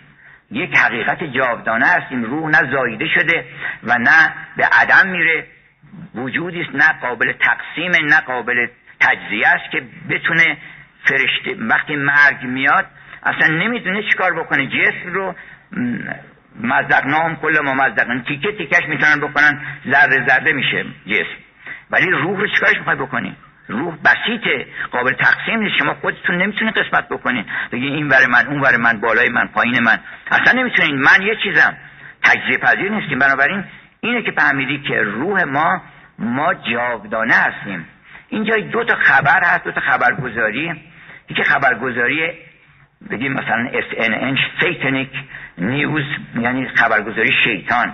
یک حقیقت جاودانه هستیم. روح نه زاییده شده و نه به عدم میره، وجودی است نه قابل تقسیم، نه قابل تجزیه است که بتونه فرشته وقتی مرگ میاد اصلا نمیدونه چیکار بکنه. جسم رو مزقناهم کل ما مزقنا، تیکه تیکش میتونن بکنن، ذره ذره میشه جسم، ولی روح رو چیکارش میخوای بکنی؟ روح بسیطه، قابل تقسیم نیست. شما خودتون نمیتونید قسمت بکنین، بگین این ور من، اون ور من، بالای من، پایین من، اصلا نمیتونید. من یه چیزم، تجزیه پذیر نیستیم. بنابراین اینه که فهمیدی که روح ما ما جاودانه هستیم. اینجا دو تا خبر هست، دو تا خبرگزاری. یکی خبرگزاری بگیم مثلا اس ان ان سیتنیک نیوز، یعنی خبرگزاری شیطان.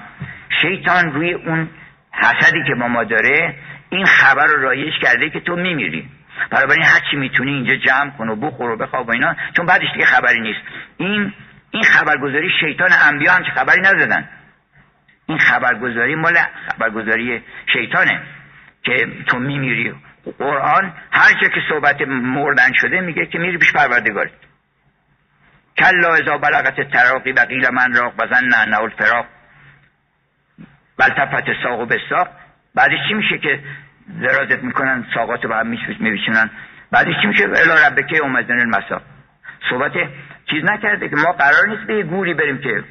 شیطان روی اون حسدی که با ما داره این خبر رو رایج کرده که تو میمیری، بنابراین هر چی میتونی اینجا جمع کن و بخور و بخواب و اینا، چون بعدش دیگه خبری نیست. این این خبرگزاری شیطان. انبیا هم چه خبری ندادن. این خبرگزاری مال خبرگزاری شیطانه که تو میمیری. قرآن هر جا که صحبت مردن شده میگه که میری پیش پروردگارت. کلا اذا بلغت التراقی و قیل من راق و ظن انه الفراق بل تفت ساق بالساق. بعدش چی میشه که درازت میکنن، ساقاتو به هم میبیشونن، بعدش چی میشه؟ الی ربک یومئذ المساق. صحبت چیز نکرده که ما قرار نیست به یه گوری بریم، که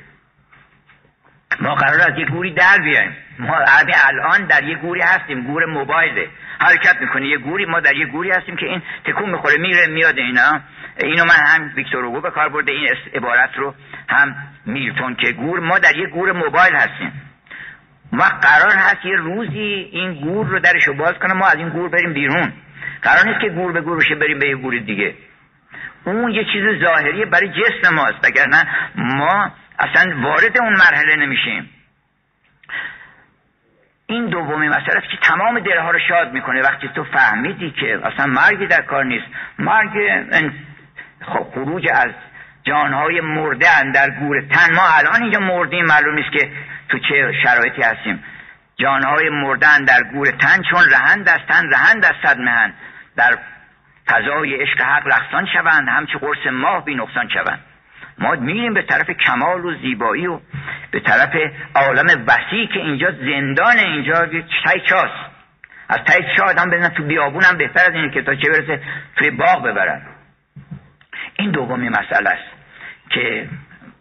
ما قرار از یه گوری در بیاییم. ما الان در یه گوری هستیم، گور موبایله، حرکت میکنه یه گوری، ما در یه گوری هستیم که این تکون میخوره میره میاد. اینا اینو من هم ویکتور هوگو به کار برده این عبارت رو، هم میلتون، که گور، ما در یه گور موبایل هستیم. ما قرار هست یه روزی این گور رو درشو باز کنه، ما از این گور بریم بیرون. قرار نیست که گور به گور بشه بریم به یه گور دیگه. اون یه چیز ظاهریه برای جسم ماست، وگرنه ما اصلا وارد اون مرحله نمیشیم. این دومی مسئله است که تمام دلها رو شاد میکنه. وقتی تو فهمیدی که اصلا مرگی در کار نیست، مرگ خروج از جانهای مرده اندر گور تن. ما الان اینجا مردیم، معلوم نیست که تو چه شرایطی هستیم. جانهای مرده اندر گور تن چون رهند از تن رهند از صد مهن، در فضای عشق حق رقصان شوند، همچه قرص ماه بی نقصان شوند. ما میریم به طرف کمال و زیبایی و به طرف عالم وسیع، که اینجا زندان، اینجا تای چاست. از تای چا آدم بزنن تو بیابون هم بهتر از اینه که تا چه برسه توی باغ ببرن. این دومی مسئله است که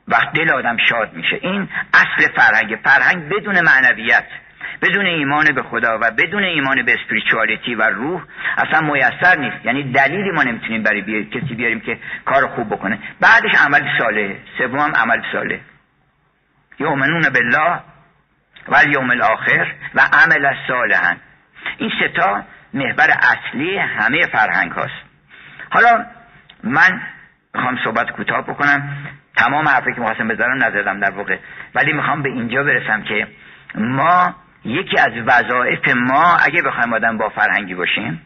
وقت دل آدم شاد میشه. این اصل فرهنگ. فرهنگ بدون معنویت، بدون ایمان به خدا و بدون ایمان به اسپریچوالیتی و روح اصلا میسر نیست. یعنی دلیلی ما نمیتونیم برای بیار... کسی بیاریم که کار خوب بکنه. بعدش عمل صالح. سوم هم عمل صالح. یؤمنون بالله و الیوم الاخر و عمل صالحا. این سه تا محور اصلی همه فرهنگ هاست. حالا من میخوام صحبت کوتاه بکنم. تمام حرفی که میخواستم بزنم نزدم در واقع، ولی میخوام به اینجا برسم که ما یکی از وظایف ما اگه بخوایم آدم با فرهنگی باشیم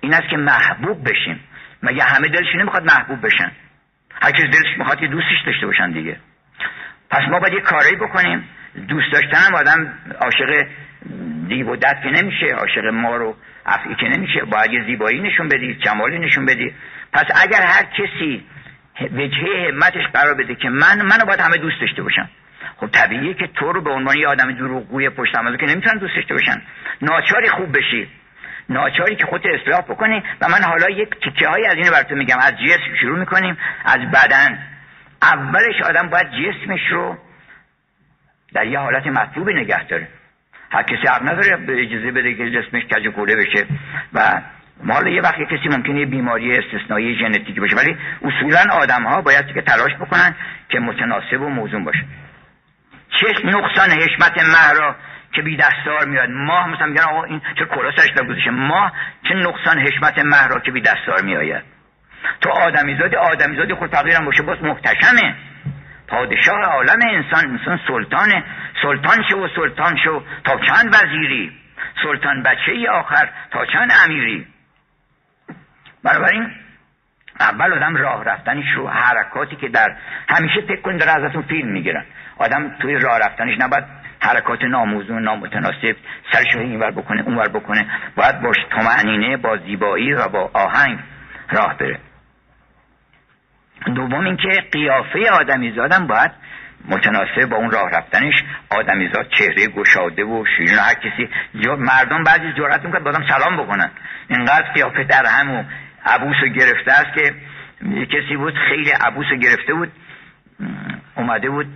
این است که محبوب بشیم. مگه همه دلشون نمیخواد محبوب بشن؟ هر کس دلش میخواد که دوستش داشته باشن دیگه. پس ما باید یه کاری بکنیم. دوست داشتنم آدم عاشق دیو و دد که نمیشه، عاشق مار و افعی که نمیشه، باید یه زیبایی نشون بدی، جمالی نشون بدی. پس اگر هر کسی وجهه همتش قرار بده که من منو باید همه دوست داشته باشم، خب طبیعیه که تو رو به عنوان یه آدم دروغگوی پشت هم که نمیتونن دوست داشته باشن، ناچاری خوب بشی، ناچاری که خودت اصلاح بکنی. و من حالا یک تیکه های از اینو براتون میگم. از جسم شروع میکنیم، از بدن. اولش آدم باید جسمش رو در یه حالت مطلوب نگه داره. هر کسی حق نداره اجازه بده که جسمش کج و کوله بشه. و مال یه وقتی کسی ممکنه بیماری استثنایی ژنتیکی باشه، ولی اصولا آدم‌ها باید که تلاش بکنن که متناسب و موزون باشه. چه نقصان حشمت مه را که بی دستار میاد. ماه مثلا میگن آقا این چه کلاسش نگذشه. ماه چه نقصان حشمت مه را که بی دستار میآید. تو آدمیزاد آدمیزاد خود تقریرم باشه، باز محتشمه، پادشاه عالم انسان. انسان سلطانه. سلطان شو و سلطان شو تا چند وزیری، سلطان بچه ای آخر تا چند امیری. بنابراین اول آدم راه رفتنش رو، حرکاتی که در همیشه فکر کنید داره ازتون فیلم میگیرن. آدم توی راه رفتنش نباید حرکات ناموزون، نامتناسب، سرش رو اینور بکنه اونور بکنه. باید باش طمأنینه، با زیبایی و با آهنگ راه بره. دوم این که قیافه آدمیزادم باید متناسب با اون راه رفتنش. آدمیزاد چهره گشاده و شیرین، هر کسی مردم بعضی جرأت میکنن بازم سلام بکنن، اینقدر قیافه در هم و عبوسو گرفته است. که کسی بود خیلی عبوسو گرفته بود، اومده بود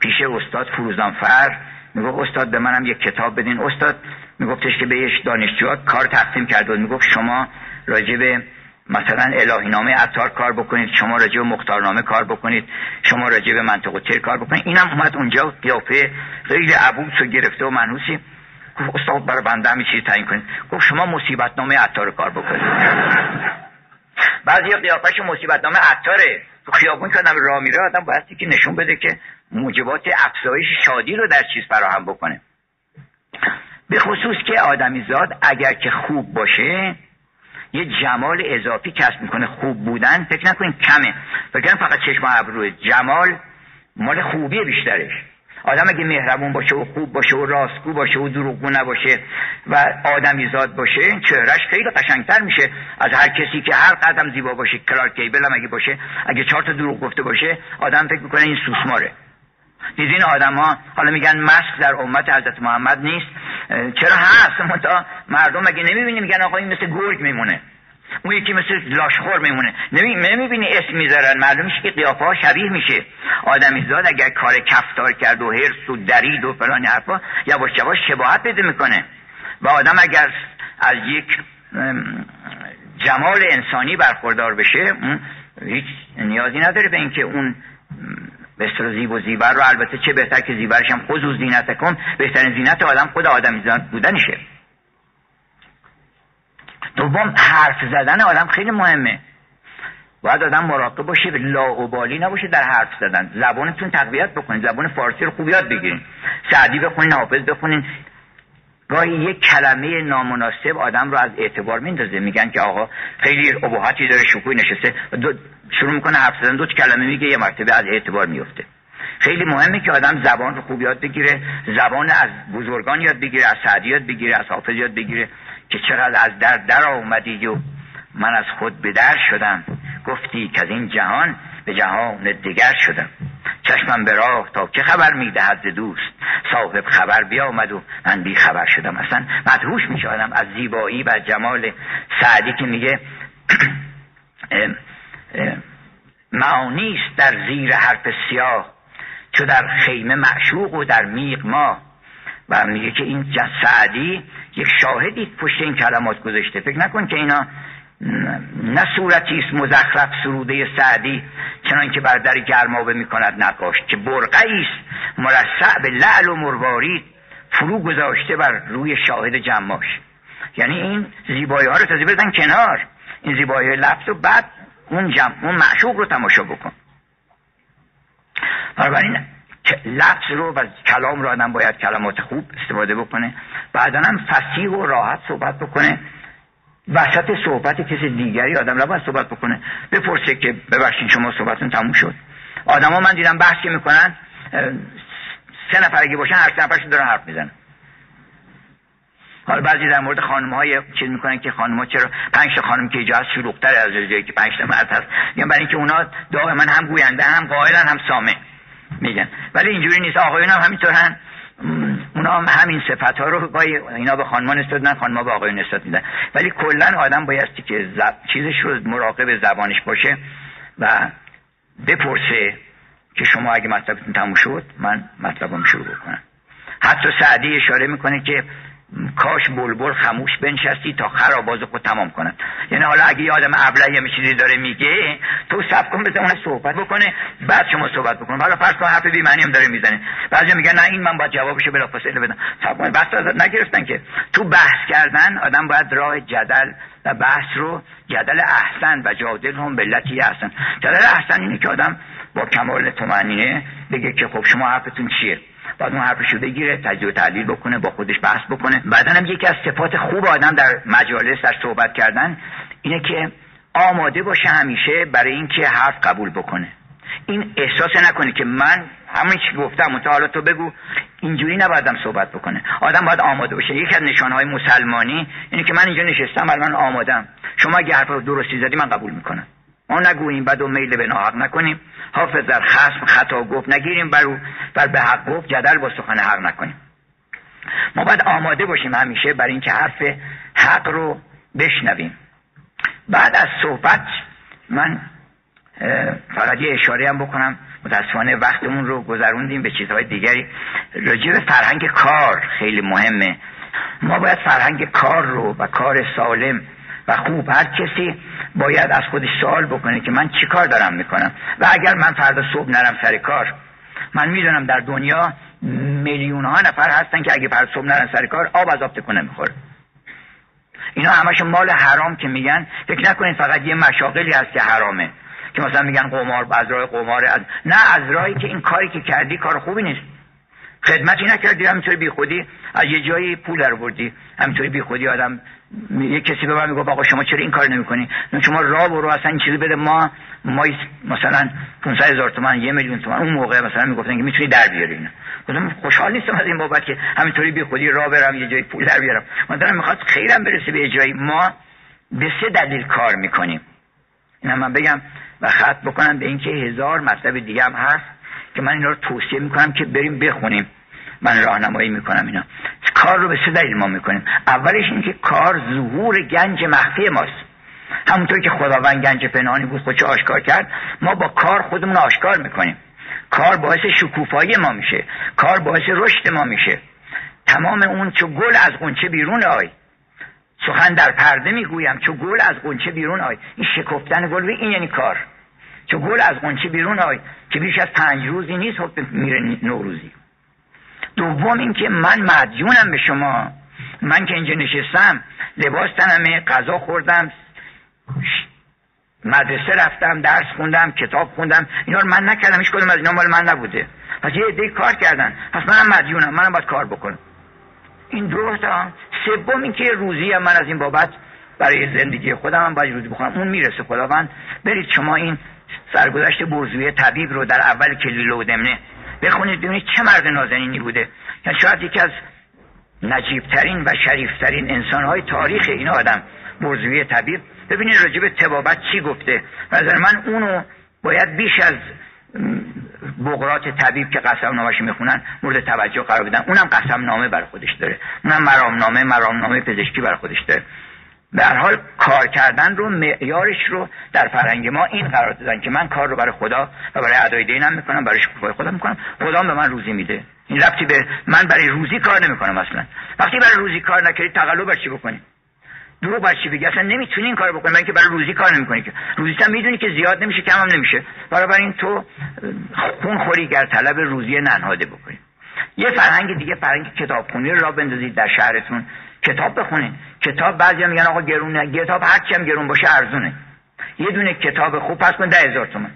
پیش استاد فروزانفر، میگه استاد به منم یک کتاب بدین. استاد میگفتش که به یک دانشجو کار تقسیم کرد و میگفت شما راجع به مثلا الهینامه عطار کار بکنید، شما راجع به مختارنامه کار بکنید، شما راجع به منطق الطیر کار بکنید. اینم اومد اونجا قیافه خیلی عبوس و گرفته و منحوسی، گفت استاد برای بنده هم چیزی تعیین کنید. گفت شما مصیبت نامه عطار کار بکنید. بعضی قیافش مصیبت نامه عطاره، تو خیابون کردم راه میره آدم بایستی که نشون بده که موجبات افزایش شادی رو در چیز فراهم بکنه. به خصوص که آدمی زاد اگر که خوب باشه یه جمال اضافی کسب میکنه. خوب بودن فکر نکنین کمه، فکر کنین فقط چشم و ابروه. جمال مال خوبی بیشترش. آدم اگه مهربون باشه و خوب باشه و راستگو باشه و دروغگو نباشه و آدمی زاد باشه، چهرهش خیلی قشنگتر میشه از هر کسی که هر قدم زیبا باشه. کلارک کیبل هم اگه باشه، اگه چهار تا دروغ گفته باشه، آدم فکر میکنه این سوسماره. دیدین آدم ها حالا میگن مشک در امت حضرت محمد نیست، چرا هست؟ منتها مردم اگه نمیبینی میگن آقا این مثل گرگ میمونه، اون یکی مثل لاشخور میمونه. نمیبینی اسم میذارن، معلوم میشه که قیافه ها شبیه میشه. آدمی زاد اگر کار کفتار کرد و هرس و درید و فلان حرفا، یواش یواش شباهت پیدا میکنه. و آدم اگر از یک جمال انسانی برخوردار بشه، هیچ نیازی نداره به اینکه اون بسر زیب و زیبر رو، البته چه بهتر که زیبرش هم خود و زینت کن، بهترین زینت آدم خود آدمی زاد بودنشه. دوم، حرف زدن آدم خیلی مهمه. باید آدم مراقب باشه، لاابالی نباشه در حرف زدن. زبانتون تقویت بکنید، زبان فارسی رو خوب یاد بگیرید، سعدی بخونید، حافظ بخونید. گاهی یک کلمه نامناسب آدم رو از اعتبار میندازه. میگن که آقا خیلی ابهاتی داره، شکوی نشسته، شروع میکنه حرف زدن، دو کلمه میگه، یه مرتبه از اعتبار میفته. خیلی مهمه که آدم زبان رو خوب یاد بگیره، زبان از بزرگان یاد بگیره، از سعدی یاد بگیره، از حافظ یاد بگیره که چقدر از در در آمدی و من از خود به در شدم، گفتی که از این جهان به جهان دیگر شدم، چشمم به راه تا که خبر میدهد ز دوست، صاحب خبر بیامد و من بی خبر شدم. اصلا مدهوش میشه آدم از زیبایی و جمال سعدی که میگه معانی است در زیر حرف سیاه، چو در خیمه معشوق و در میغ ما. و میگه که این سعدی یک شاهدی پشت این کلمات گذاشته. فکر نکن که اینا نه صورتی است مزخرف سروده سعدی چنان که بر در گرمابه میکند نقاش، که برقعی است مرصع به لعل و مروارید فرو گذاشته بر روی شاهد جماش. یعنی این زیبایی ها رو تازه بزن کنار، این زیبایی لفظ رو بعد اون جمع اون معشوق رو تماشا بکن. بنابراین لفظ رو و کلام رو آدم باید کلمات خوب استفاده بکنه، بعدا هم فصیح و راحت صحبت بکنه. وسط صحبت کسی دیگری آدم رو باید صحبت بکنه، بپرسه که ببخشید شما صحبتون تموم شد. آدم ها من دیدم بحث که میکنن، سه نفر اگه باشن هر سه نفرشون دارن حرف میزنن. حالا بعضی در مورد خانم های چیز میکنن که خانم ها چرا پنج تا خانم که اینجا هست شلوغ‌تر از جایی که پنج تا مرد هست، میگن برای اینکه اونا دائما هم گوینده هم قائلن هم سامع میگن. ولی اینجوری نیست، آقایون هم همینطورن، اونا هم همین صفت ها رو گاهی اینا به خانمان نسبت نه، خانما به آقایون نسبت میدن. ولی کلا آدم بایستی که زب... چیزش رو مراقب زبانش باشه و بپرسه که شما اگه مطلبتون تموم شد من مطلبم شروع بکنم. حتی سعدی اشاره میکنه که کاش بلبل خاموش بنشستی تا خر آواز خود تمام کنه. یعنی حالا اگه یه آدم ابله یه چیزی داره میگه، تو صبر کن بذار اون صحبت بکنه، بعد شما صحبت بکن. حالا فرض کن حرف بی معنی هم داره میزنه، بعضی میگن نه این من باید جوابشو بلافاصله بدم. صبر کن، بحث نگرفتن که تو بحث کردن آدم باید راه جدل و بحث رو جدل احسن و جادل هم بلتی احسن. جدل احسن اینه که آدم با کمال طمأنینه بگه که خب شما حرفتون چیه، بعد اون حرفشو بگیره، تجزیه و تحلیل بکنه، با خودش بحث بکنه. بعدن هم یکی از صفات خوب آدم در مجالس در صحبت کردن اینه که آماده باشه همیشه برای اینکه حرف قبول بکنه. این احساس نکنه که من همین چی گفتم تا حالا تو بگو، اینجوری نبایدم صحبت بکنه. آدم باید آماده باشه. یکی از نشانهای مسلمانی اینه که من اینجا نشستم الان آمادم، شما اگه حرفو درستی زدی من قبول میکنم. ما نگوییم بدو، میل به ناحق نکنیم، حافظ در خصم خطا گفت نگیریم، برو بر به حق گفت جدل با سخن حق نکنیم. ما باید آماده باشیم همیشه برای اینکه حرف حق رو بشنویم. بعد از صحبت من فقط یه اشاره هم بکنم، متاسفانه وقتمون رو گذروندیم به چیزهای دیگری. راجع به فرهنگ کار خیلی مهمه ما باید فرهنگ کار رو و کار سالم و خوب، هر کسی باید از خودش سوال بکنه که من چی کار دارم میکنم. و اگر من فردا صبح نرم سر کار، من میدونم در دنیا میلیون ها نفر هستن که اگه فردا صبح نرم سر کار آب از آب تکونه میخوره. اینا همشون مال حرام که میگن، فکر نکنین فقط یه مشاغلی هست که حرامه، که مثلا میگن قمار، از راه قمار، از... نه، از راهی که این کاری که کردی کار خوبی نیست، خدمتی نکردی، همینطوری بی خودی از یه جایی پول آوردی، همینطوری بی خودی. آدم یه کسی به من میگه آقا شما چرا این کار نمی‌کنی؟ شما راه برو اصلا این چیزی بده، ما ما مثلا پانصد هزار تومان، یک میلیون تومان اون موقع مثلا میگفتن که میتونی در بیاری. اینا گفتم خوشحال نیستم از این بابت که همینطوری بی خودی راه برم یه جایی پول در بیارم. من دارم میخواد خیرم برسه به جایی. ما به سه دلیل کار می‌کنیم. اینا من بگم و خط بکنم به اینکه هزار مطلب دیگه هم هست که من اینا رو توصیه میکنم که بریم بخونیم، من راهنمایی میکنم. اینا کار رو به سه دلیل ما میکنیم. اولش اینکه کار ظهور گنج مخفی ماست. همونطور که خداوند گنج پنهانی بود خودش آشکار کرد، ما با کار خودمون آشکار میکنیم. کار باعث شکوفایی ما میشه، کار باعث رشد ما میشه. تمام اون چو گل از غنچه بیرون آی، سخن در پرده میگویم چو گل از غنچه بیرون آی. این شکفتن گل، این یعنی کار. چو گل از غنچه بیرون آی که بیش از پنج روزی نیست حکم میره نوروزی. دوم اینکه من مدیونم به شما. من که اینجا نشستم، لباس تنمه، غذا خوردم، مدرسه رفتم، درس خوندم، کتاب خوندم، اینا رو من نکردم، هیچ کدوم از اینا مال من نبوده. پس یه عده‌ای کار کردن، پس منم مدیونم، منم باید کار بکنم. این دو تا. سوم اینکه روزی هم من از این بابت برای زندگی خودم هم باید روزی بخورم، اون میرسه خداوند. برید شما این سرگذشت برزویه طبیب رو در اول کلیله و دمنه بخونید، ببینید چه مرد نازنینی بوده. یعنی شاید یکی از نجیبترین و شریفترین انسانهای تاریخ این آدم برزویه طبیب. ببینید راجع به طبابت چی گفته. نظر من اونو باید بیش از بقرات طبیب که قسم نامش میخونن مورد توجه قرار بدن. اونم قسم نامه بر خودش داره، اونم مرام نامه، مرام نامه پزشکی بر خودش داره. به هر حال کار کردن رو، معیارش رو در فرهنگ ما این قرار دادن که من کار رو برای خدا و برای ادای دینم میکنم، برای شکوفای خودم میکنم، خدا به من روزی میده. این ربطی به من برای روزی کار نمیکنم اصلا. وقتی برای روزی کار نکردی تقلب بر چی بکنی؟ دروغ بر چی بگی؟ اصلا نمیتونی این کارو بکنی، من که برای روزی کار نمیکنی که. روزیت هم میدونی که زیاد نمیشه، کم هم نمیشه. برابر این تو خونخوری گر طلب روزی ننهاده بکنی. یه فرهنگ دیگه، فرهنگ کتابخونی را بندازید در شهرتون، کتاب بخونید. کتاب بعضیا میگن آقا گرونه، کتاب هر چی هم گرون باشه ارزونه. یه دونه کتاب خوب پس کن ده هزار تومان،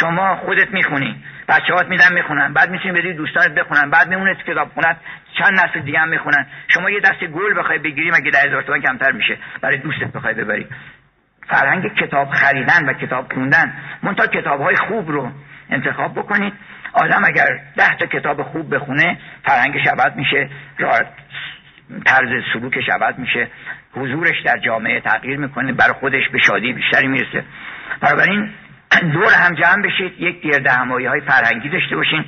شما خودت میخونی، بچه‌هات میدن میخونن، بعد میتونی بدی دوستانت بخونن، بعد میمونه تو کتابخونه چند نسل دیگه هم میخونن. شما یه دسته گل بخوای بگیری مگه ده هزار تومان کمتر میشه برای دوستت بخوای ببری؟ فرهنگ کتاب خریدن و کتاب خوندن. منتها کتاب‌های خوب رو انتخاب بکنید. آدم اگر ده تا کتاب خوب بخونه فرهنگش عوض میشه، راحت طرز سلوکش عوض میشه، حضورش در جامعه تغییر میکنه، برای خودش به شادی بیشتری میرسه. برای این دور هم جمع بشید، یک گردهمایی های فرهنگی داشته باشین.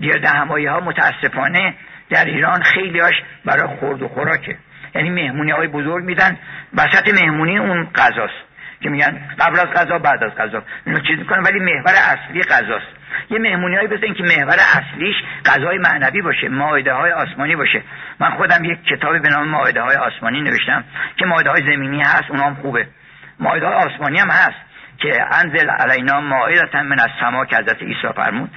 گردهمایی ها متاسفانه در ایران خیلیاش برای خورد و خوراکه. یعنی مهمونی های بزرگ میدن، وسط مهمونی اون غذاست که میگن قبل از غذا، بعد از غذا، اینو چیز میکنن، ولی محور اصلی غذاست. یه مهمونیایی بزنین که محور اصلیش غذای معنوی باشه، مائده‌های آسمانی باشه. من خودم یک کتابی به نام مائده‌های آسمانی نوشتم که مائده‌های زمینی هست، اونام خوبه، مائده‌های آسمانی هم هست که انزل علینا مائدة من السما که حضرت عیسی فرمود.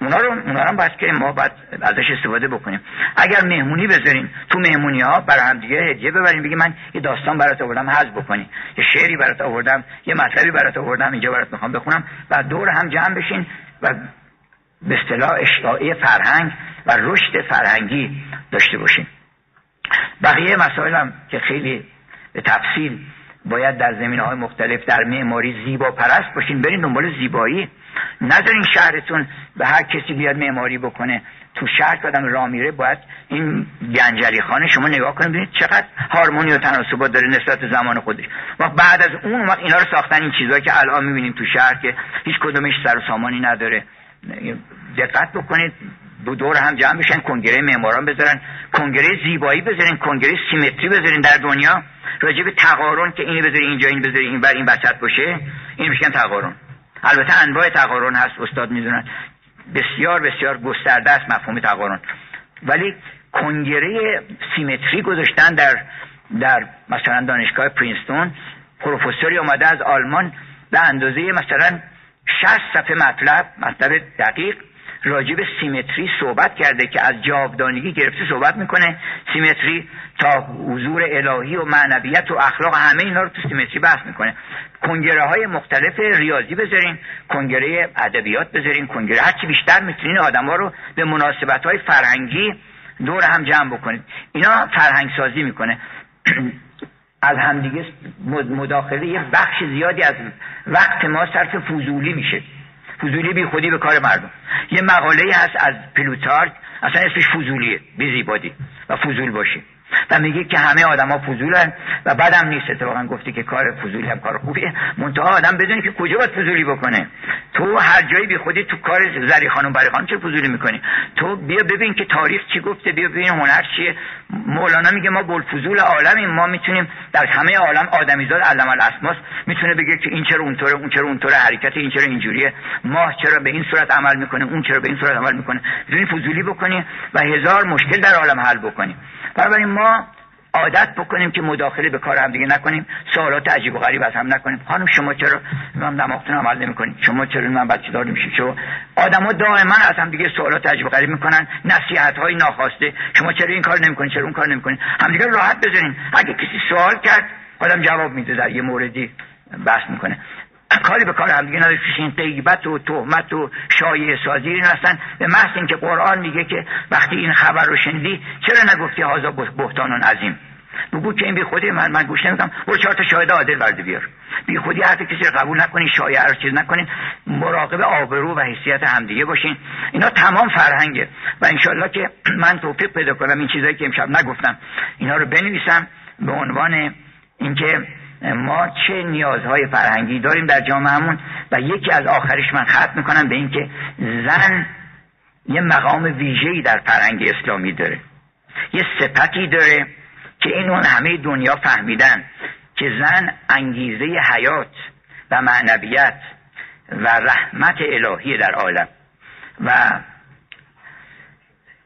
اونا رو اونا رو بس که ما بعد ازش استفاده بکنیم. اگر مهمونی بذارین، تو مهمونی‌ها برای هم دیگه هدیه ببرین، بگین من یه داستان برات آوردم حذف بکنی، یه شعری برات آوردم، یه مطلبی برات آوردم، اینجا برات می‌خوام بخونم. بعد دور هم جمع بشین و به اصطلاح اشاعه فرهنگ و رشد فرهنگی داشته باشیم. بقیه مسائل هم که خیلی به تفصیل باید در زمینه‌های مختلف در معماری زیبا پرست باشین، برین دنبال زیبایی. نذارین شهرتون به هر کسی بیاد معماری بکنه. تو شهر که آدم راه میره باید این گنجلی خانه شما نگاه کنید ببینید چقدر هارمونی و تناسبات داره نسبت به زمان خودش. وقت بعد از اون وقت اینا رو ساختن، این چیزایی که الان میبینیم تو شهر که هیچ کدومش سر و سامانی نداره. دقت بکنید، دو دور هم جمع بشن، کنگره معماران بذارن، کنگره زیبایی بذارن، کنگره سیمتری بذارن در دنیا راجع به تقارن که اینو بذارین اینجا، این بذارین اینور، این وسط باشه، این میشن تقارن. البته انواع تقارن هست، استاد میدونن، بسیار بسیار گسترده است مفهوم تقارن، ولی کنگره سیمتری گذاشتن در در مثلا دانشگاه پرینستون. پروفسوری اومده از آلمان به اندازه مثلا شصت صفحه مطلب مطلب دقیق راجع به سیمتری صحبت کرده که از جاودانگی گرفته صحبت میکنه، سیمتری تا حضور الهی و معنویت و اخلاق، همه اینا رو تو سیمتری بحث میکنه. کنگره های مختلف ریاضی بذارین، کنگره ادبیات بذارین، کنگره هرچی بیشتر میتونین آدما رو به مناسبت های فرهنگی دور هم جمع بکنید. اینا فرهنگ سازی میکنه. از همدیگه مداخله یه بخش زیادی از وقت ما صرف فضولی میشه، فضولی بی خودی به کار مردم. یه مقاله هست از پلوتارک، اصلا اسمش فضولیه، بی زیبادی و فضول باشه، و میگه که همه آدما فضولن و بعدم نیست. اتفاقا گفته که کار فضولی هم کار خوبیه، منتها آدم بدونه که کجا باید فضولی بکنه. تو هر جایی بی خودی تو کار زری خانم بری خانم چه فضولی میکنی؟ تو بیا ببین که تاریخ چی گفته، بیا ببین هنر چیه. مولانا میگه ما بلفضول عالمیم، ما میتونیم در همه عالم آدمیزاد علم الاسماس میتونه بگه که این چرا اونطوره، اون چرا اونطوره، حرکت این چرا اینجوریه، ماه چرا به این صورت عمل میکنه، اون چرا به این صورت عمل میکنه. بدون فضولی بکنی و هزار مشکل در عالم حل بکنی. برای ما عادت بکنیم که مداخله به کار هم دیگه نکنیم، سوالات عجیب و غریب از هم نکنیم. خانم شما چرا من دماغتون عمل نمی‌کنید؟ شما چرا من بچه‌دار میشید؟ چرا آدما دائما از هم دیگه سوالات عجیب و غریب می‌کنن، نصیحت‌های ناخواسته، شما چرا این کار نمی‌کنید، چرا اون کار نمی‌کنید؟ همدیگه راحت بذارین. اگه کسی سوال کرد آدم جواب میده، در یه موردی بحث می‌کنه. کاری به کار هم دیگه نداره. این غیبت و تهمت و شایعه سازی این هستن، به محض اینکه قرآن میگه که وقتی این خبر رو شنیدی چرا نگفتی هذا بهتان عظیم، بگو که این بی خودی من من گوش نمیدم، برو چهار تا شاهد عادل برده بیار. بی خودی حرف کسی رو قبول نکنین، شایعه رو چیز نکنین، مراقب آبرو و حیثیت همدیگه باشین. اینا تمام فرهنگه و انشالله که من توفیق پیدا کنم این چیزایی که امشب نگفتم اینا رو بنویسم به عنوان اینکه ما چه نیازهای فرهنگی داریم در جامعهمون. و یکی از آخرش من ختم میکنم به این که زن یه مقام ویژه‌ای در فرهنگ اسلامی داره، یه صفتی داره که این اون همه دنیا فهمیدن که زن انگیزه حیات و معنویت و رحمت الهی در عالم. و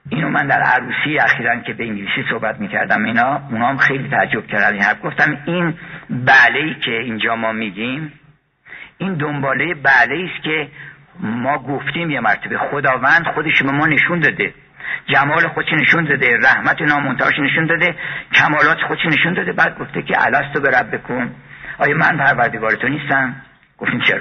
اینو من در عروسی اخیراً که به انگلیسی صحبت میکردم اینا، اونا هم خیلی تعجب کردن این حرف. گفتم این بله‌ای که اینجا ما میگیم این دنباله بله‌ای است که ما گفتیم یه مرتبه خداوند خودش به ما نشون داده، جمال خودش نشون داده، رحمت نامنتهاش نشون داده، کمالات خودش نشون داده. بعد گفته که الستو بربکم، آیا من پروردگارتون نیستم؟ گفتیم چرا.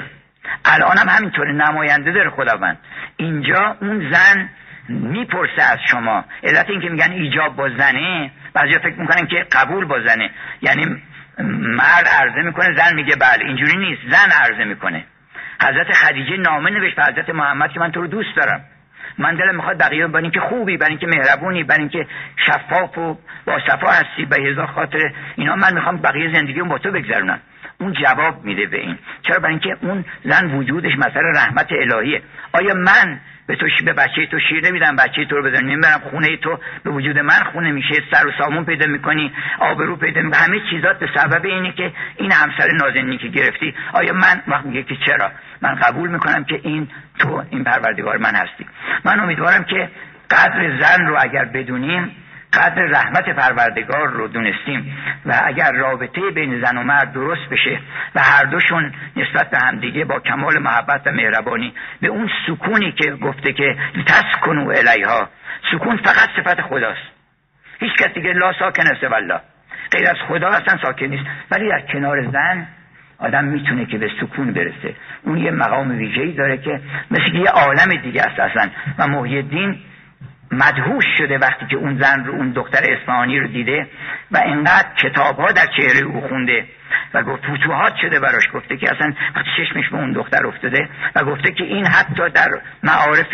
الان هم همینطوره، نماینده داره خداوند. اینجا اون زن میپرسه از شما. علت این که میگن ایجاب با زنه، بعضیا فکر میکنن که قبول با زنه، یعنی مرد عرضه میکنه زن میگه بله. اینجوری نیست، زن عرضه میکنه. حضرت خدیجه نامه نوشت به حضرت محمد که من تو رو دوست دارم، من دلم میخواد بقیه برای اینکه خوبی، برای اینکه مهربونی، برای اینکه شفاف و با صفا هستی، به هزار خاطر اینا من میخوام بقیه زندگیم با تو بگذرونم. اون جواب میده به این. چرا؟ برای اینکه اون زن وجودش مثلا رحمت الهیه. آیا من به تو به بچه تو شیر نمیدم، بچه تو رو بزنم نمیبرم خونه تو، به وجود من خونه میشه، سر و سامون پیدا میکنی، آبرو پیدا میکنی، همه چیزات به سبب اینه که این همسر نازنینی که گرفتی. آیا من وقت میگه که چرا من قبول میکنم که این تو، این پروردگار من هستی. من امیدوارم که قدر زن رو اگر بدونیم، قدر رحمت پروردگار رو دونستیم، و اگر رابطه بین زن و مرد درست بشه و هر دوشون نسبت به همدیگه با کمال محبت و مهربانی به اون سکونی که گفته که تسکنو الیها، سکون فقط صفت خداست، هیچ کس دیگه لا ساکن است والله، غیر از خدا اصلا ساکن نیست. ولی در کنار زن آدم میتونه که به سکون برسه. اون یه مقام ویژه‌ای داره که مثل یه عالم دیگه است اصلا. و محی‌الدین مدهوش شده وقتی که اون زن رو، اون دختر اصفهانی رو دیده و اینقدر کتاب‌ها در چهره او خونده و گفت فتوحات شده براش. گفته که اصلا وقتی چشمش به اون دختر افتاده و گفته که این حتی در معارف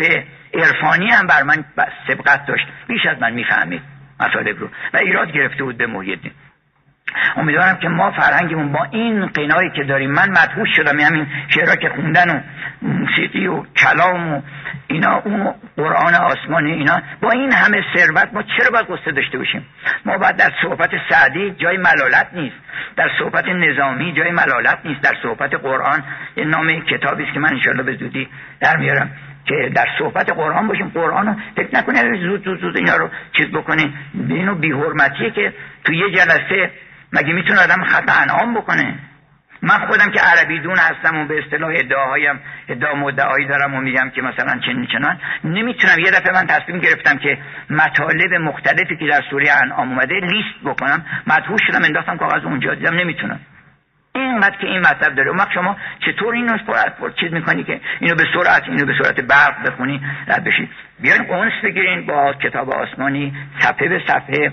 عرفانی هم بر من سبقت داشت، بیش از من میفهمید مطالب رو، و ایراد گرفته بود به محی‌الدین. امیدوارم که ما فرهنگمون با این قنایی که داریم، من مدهوش شدم همین شعرها که خوندن و موسیقی و کلام و اینا، اون قرآن آسمانی اینا، با این همه ثروت ما چرا باید غصه داشته باشیم؟ ما باید در صحبت سعدی جای ملالت نیست، در صحبت نظامی جای ملالت نیست، در صحبت قرآن. یه نام کتابی است که من انشالله به زودی در میارم که در صحبت قرآن باشیم، قرآن رو فکر نکنه زود زود زود اینا رو چیز بکنه. اینو بی‌حرمتیه که تو یه جلسه مگه میتونه آدم خطا انعام بکنه. من خودم که عربی دون هستم و به اصطلاح ادعاهایم ادعا مدعایی دارم و میگم که مثلا چنین چنان، نمیتونم. یه دفعه من تصمیم گرفتم که مطالب مختلفی که در سوره انعام اومده لیست بکنم، مدهوش شدم انداختم کاغذ اونجا، دیدم نمیتونم. اینقدر که این مطلب داره. اون وقت شما چطور اینو پر چیز میکنی که اینو به سرعت اینو به سرعت برق بخونی رد بشی؟ بیاین اونس بگیرین با کتاب آسمانی، صفحه به صفحه،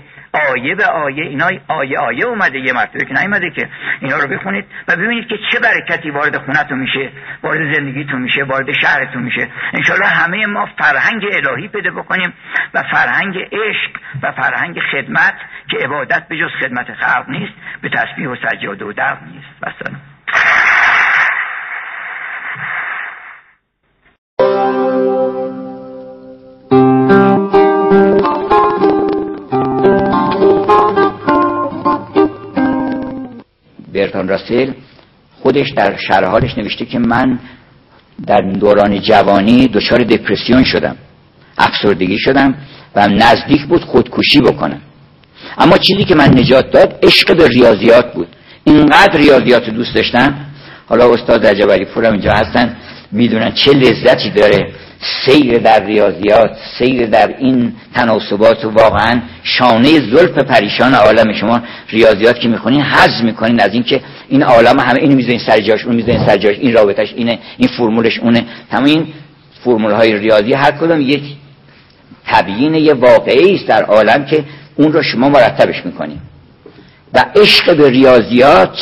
آیه به آیه. اینا آیه آیه اومده، یه مرتبه که نیومده که. اینا رو بخونید و ببینید که چه برکتی وارد خونتون میشه، وارد زندگیتون میشه، وارد شهرتون میشه. ان شاءالله همه ما فرهنگ الهی پیدا بکنیم و فرهنگ عشق و فرهنگ خدمت، که عبادت به جز خدمت خلق نیست، به تسبیح و سجاده و دعا نیست. بسلام. برتراند راسل خودش در شرح حالش نوشته که من در دوران جوانی دچار دپرسیون شدم، افسردگی شدم و نزدیک بود خودکشی بکنم. اما چیزی که من نجات داد عشق به ریاضیات بود. اینقدر ریاضیات دوست داشتم، حالا استاد رجب‌علی‌پور هم اینجا هستن، میدونن چه لذتی داره سیر در ریاضیات، سیر در این تناسبات. و واقعا شانه زلف پریشان عالم شما ریاضیات که میخونین هضم میکنین از اینکه این عالم همه اینو میذارین سر جاش، اون میذارین سر جاش، این رابطش اینه، این فرمولش اونه. تمام این فرمول های ریاضی هر کدوم یک تبیین یه واقعی است در عالم که اون رو شما مرتبش میکنین. و عشق به ریاضیات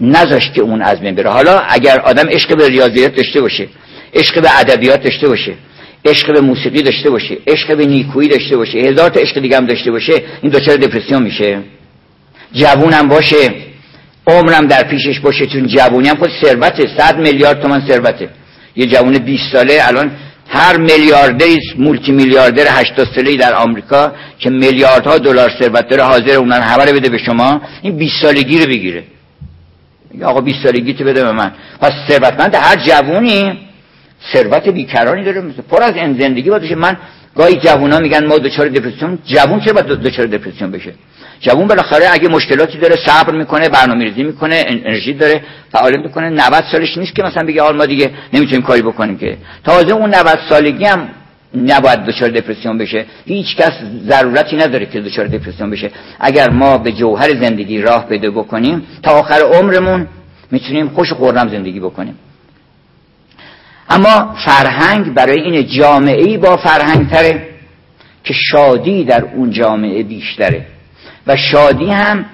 نذاشت که اون از بین بره. حالا اگر آدم عشق به ریاضیات داشته باشه، عشق به ادبیات داشته باشه، عشق به موسیقی داشته باشه، عشق به نیکویی داشته باشه، هزار تا عشق دیگه هم داشته باشه، این دچار دپرسیون میشه. جوونم باشه، عمرم در پیشش باشه، چون جوونی هم خود ثروته، صد میلیارد تومان ثروته. یه جوون بیست ساله الان هر میلیاردری مولتی میلیاردر هشتاد ساله‌ای در آمریکا که میلیاردها دلار ثروت داره حاضر اونن همه رو بده به شما، این بیست سالگی رو بگیره. میگه آقا بیست سالگی تو بده به من. پس ثروتمند هر جوونی ثروت بیکرانی داره، پر از این زندگی باشه. من گاهی جوونا میگن ما دچار دپرسیون. جوون چرا باید دچار دپرسیون بشه؟ جوون بالاخره اگه مشکلاتی داره صبر میکنه، برنامه‌ریزی میکنه، انرژی داره، فعال میکنه. نود سالش نیست که مثلا بگه آقا ما دیگه نمیتونیم کاری بکنیم که. تازه اون نود سالگی هم نباید دچار دپرسیون بشه. هیچ کس ضرورتی نداره که دچار دپرسیون بشه. اگر ما به جوهر زندگی راه پیدا بکنیم تا آخر عمرمون میتونیم خوش و خورم زندگی بکنیم. اما فرهنگ برای این جامعه‌ای با فرهنگ تره که شادی در اون جامعه بیشتره و شادی هم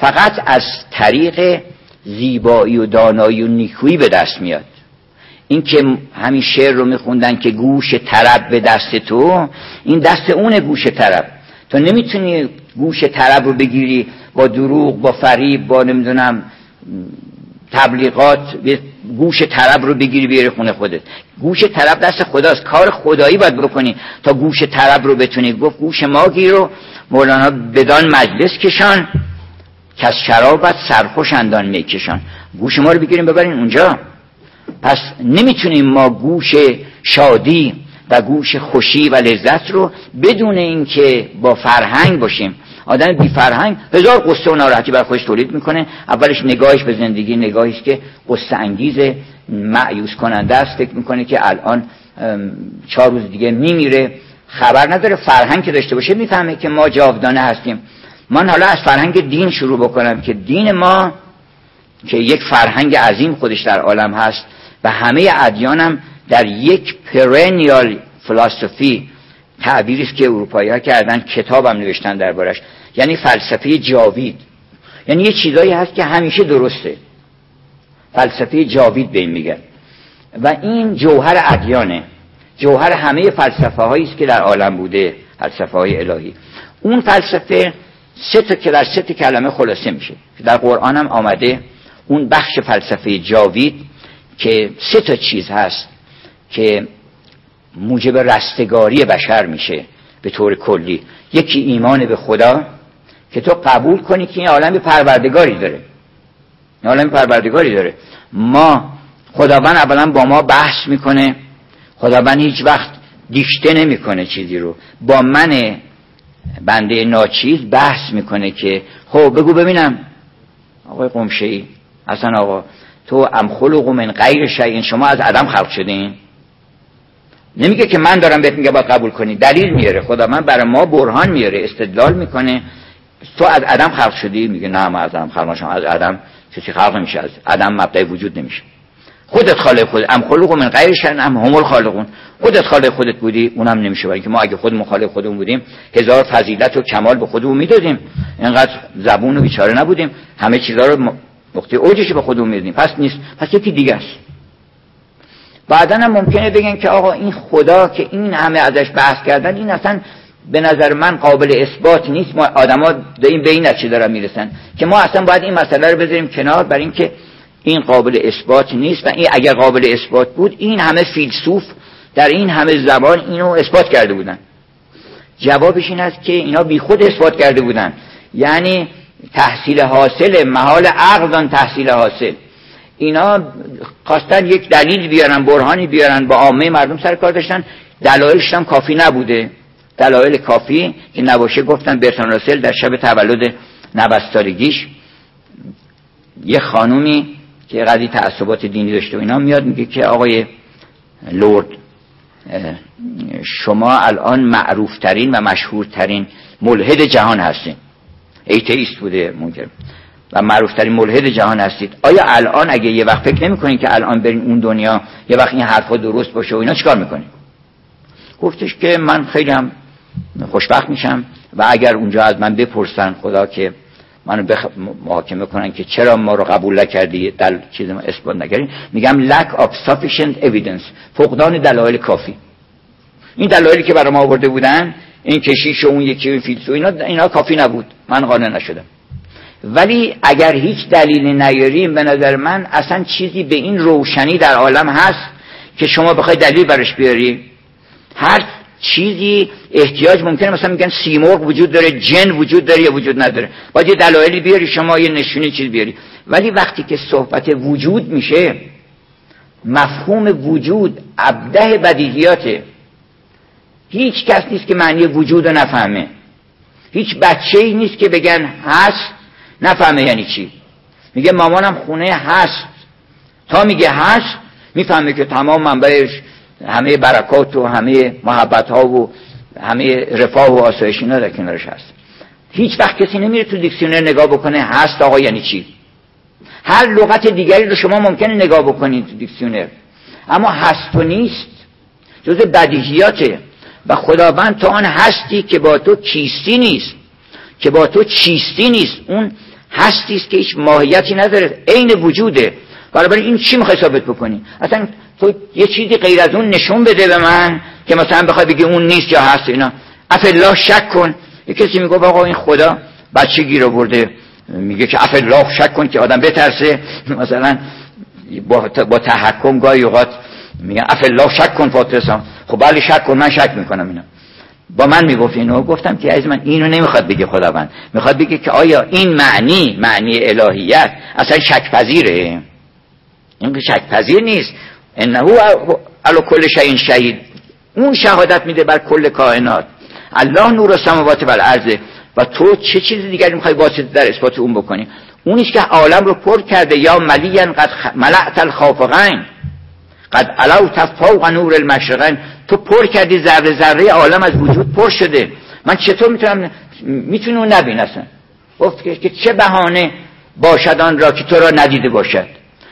فقط از طریق زیبایی و دانایی و نیکویی به دست میاد. این که همین شعر رو میخوندن که گوش طرب به دست تو، این دست اونه گوش طرب. تو نمیتونی گوش طرب رو بگیری با دروغ، با فریب، با نمیدونم تبلیغات. گوش طرب رو بگیری بیاری خونه خودت. گوش طرب دست خداست، کار خدایی باید بکنی تا گوش طرب رو بتونی. گفت گوش ما گیر و مولانا بدان مجلس کشان که از شرابت سرخوش اندان میکشان. گوش ما رو بگیریم ببرین اونجا. پس نمیتونیم ما گوش شادی و گوش خوشی و لذت رو بدون اینکه با فرهنگ باشیم. آدم بی فرهنگ هزار قصه و ناراحتی بر خودش تولید میکنه. اولش نگاهش به زندگی نگاهیش که قصه انگیز، مایوس کننده است. فکر میکنه که الان چهار روز دیگه میمیره، خبر نداره. فرهنگ که داشته باشه میفهمه که ما جاودانه هستیم. من حالا از فرهنگ دین شروع بکنم که دین ما که یک فرهنگ عظیم خودش در عالم هست و همه ادیانم در یک پرنیال فلسفی، تعبیری است که اروپایی‌ها کردن، کتابم نوشتن دربارش، یعنی فلسفه جاوید. یعنی یه چیزایی هست که همیشه درسته، فلسفه جاوید به این میگن. و این جوهر ادیانه، جوهر همه فلسفه‌هایی است که در عالم بوده، فلسفه‌های الهی. اون فلسفه سه تا که در سه تا کلمه خلاصه میشه که در قرآن هم آمده. اون بخش فلسفه جاوید که سه تا چیز هست که موجب رستگاری بشر میشه به طور کلی. یکی ایمان به خدا، که تو قبول کنی که این عالم پروردگاری داره، این عالم پروردگاری داره. ما خداوند اولا با ما بحث میکنه، خدا من هیچ وقت دیکته نمیکنه چیزی رو، با من بنده ناچیز بحث میکنه که خب بگو ببینم آقای قمشه‌ای، اصلا آقا تو ام خلق من غیر شیء، شما از عدم خلق شدین. نمیگه که من دارم بهت میگم باید قبول کنی، دلیل میاره، خدا من برای ما برهان میاره، استدلال میکنه تو از عدم خلق شدی، میگه نه من از عدم خلق نشدم، از عدم چیزی خلق نمیشه، از عدم مبدأ وجود نمیشه، خودت خالق خودت، ام خلق من غیر شیء ام هم الخالقون، خودت خالق خودت بودی اونم نمیشه، برای اینکه ما اگه خودمون خالق خودمون بودیم هزار فضیلت و کمال به خودمون میدادیم، اینقدر زبون و بیچاره نبودیم، همه چیزا رو وقتی اوجش به خودمون میدیم، پس نیست، پس یکی دیگه است. بعدن هم ممکنه بگن که آقا این خدا که این همه ازش بحث کردن، این اصلا به نظر من قابل اثبات نیست، ما آدما داریم به این نتیجه دارن میرسن که ما اصلا باید این مسئله رو بذاریم کنار، برای اینکه این قابل اثبات نیست و این اگر قابل اثبات بود این همه فیلسوف در این همه زبان اینو اثبات کرده بودن. جوابش این است که اینا بیخود اثبات کرده بودن، یعنی تحصیل حاصل محال عقل، تحصیل حاصل اینا خواستن یک دلیل بیارن، برهانی بیارن، با عامه مردم سر کار داشتن، دلایلش هم کافی نبوده، دلایل کافی که نباشه گفتن برتراند راسل در شب تولد نود سالگیش یه خانومی که قضیه تعصبات دینی داشته و اینا میاد میگه که آقای لورد شما الان معروف ترین و مشهورترین ملحد جهان هستین، ایتئیست بوده منکر و معروف ترین ملحد جهان هستید، آیا الان اگه یه وقت فکر نمی‌کنین که الان برین اون دنیا یه وقت این حرفا درست باشه و اینا چیکار می‌کنین؟ گفتش که من خیلی هم خوشبخت میشم و اگر اونجا از من بپرسن خدا که منو بخ... محاکمه کنن که چرا ما رو قبول نکردی، دل چیز ما اثبات نکردین، میگم lack of sufficient evidence، فقدان دلایل کافی. این دلایلی که برام آورده بودن این کشیش و اون یکی فیلسوف اینا اینا کافی نبود، من قانع نشدم. ولی اگر هیچ دلیلی نیاریم به نظر من اصلا چیزی به این روشنی در عالم هست که شما بخوای دلیل برش بیاری، هر چیزی احتیاج ممکنه، مثلا میگن سیمرغ وجود داره، جن وجود داره یا وجود نداره، باید یه دلایلی بیاری، شما یه نشونی چیز بیاری. ولی وقتی که صحبت وجود میشه، مفهوم وجود ابداع بدیهیاته، هیچ کس نیست که معنی وجود رو نفهمه، هیچ بچه‌ای نیست که بگن هست نفهمه یعنی چی. میگه مامانم خونه هست، تا میگه هست میفهمه که تمام منبعش همه برکات و همه محبت ها و همه رفاه و آسایش اینا در کنارش هست. هیچ وقت کسی نمیره تو دیکشنری نگاه بکنه هست آقا یعنی چی، هر لغت دیگری رو شما ممکنه نگاه بکنید تو دیکشنری، اما هست و نیست جزء بدیهیاته و خداوند تو آن هستی که با تو کیستی نیست، که با تو چیستی نیست، اون هستی است که هیچ ماهیتی نداره، عین وجوده. برای این چی میخوای ثابت بکنی؟ اصلا تو یه چیزی غیر از اون نشون بده به من که مثلا بخوای بگی اون نیست یا هست اینا. افالله شک کن. یه کسی میگه آقا این خدا بچه گیر آورده، میگه که افالله شک کن که آدم بترسه، مثلا با با تحکم گاهی اوقات میگن افالله شک کن فاترسم، خب بله شک کن، من شک میکنم اینا. با من میگفت اینو، گفتم که از من اینو نمیخواد بگه خداوند، میخواد بگه که آیا این معنی معنی الهیت اصلا شک پذیره؟ این شک پذیر نیست، انه هو علی کل شیء شهید، اون شهادت میده بر کل کائنات، الله نور السماوات و الارض، و تو چه چیز دیگری میخوای واسطه در اثبات اون بکنی؟ اونیش که عالم رو پر کرده، یا ملیا قد ملأت الخافقین قد علو تفوق نور المشرقین، تو پر کردی، ذره ذره عالم از وجود پر شده، من چطور میتونم میتونم اون نبین؟ اصلا گفت که چه بهانه باشد آن را که تو را ندیده باشد.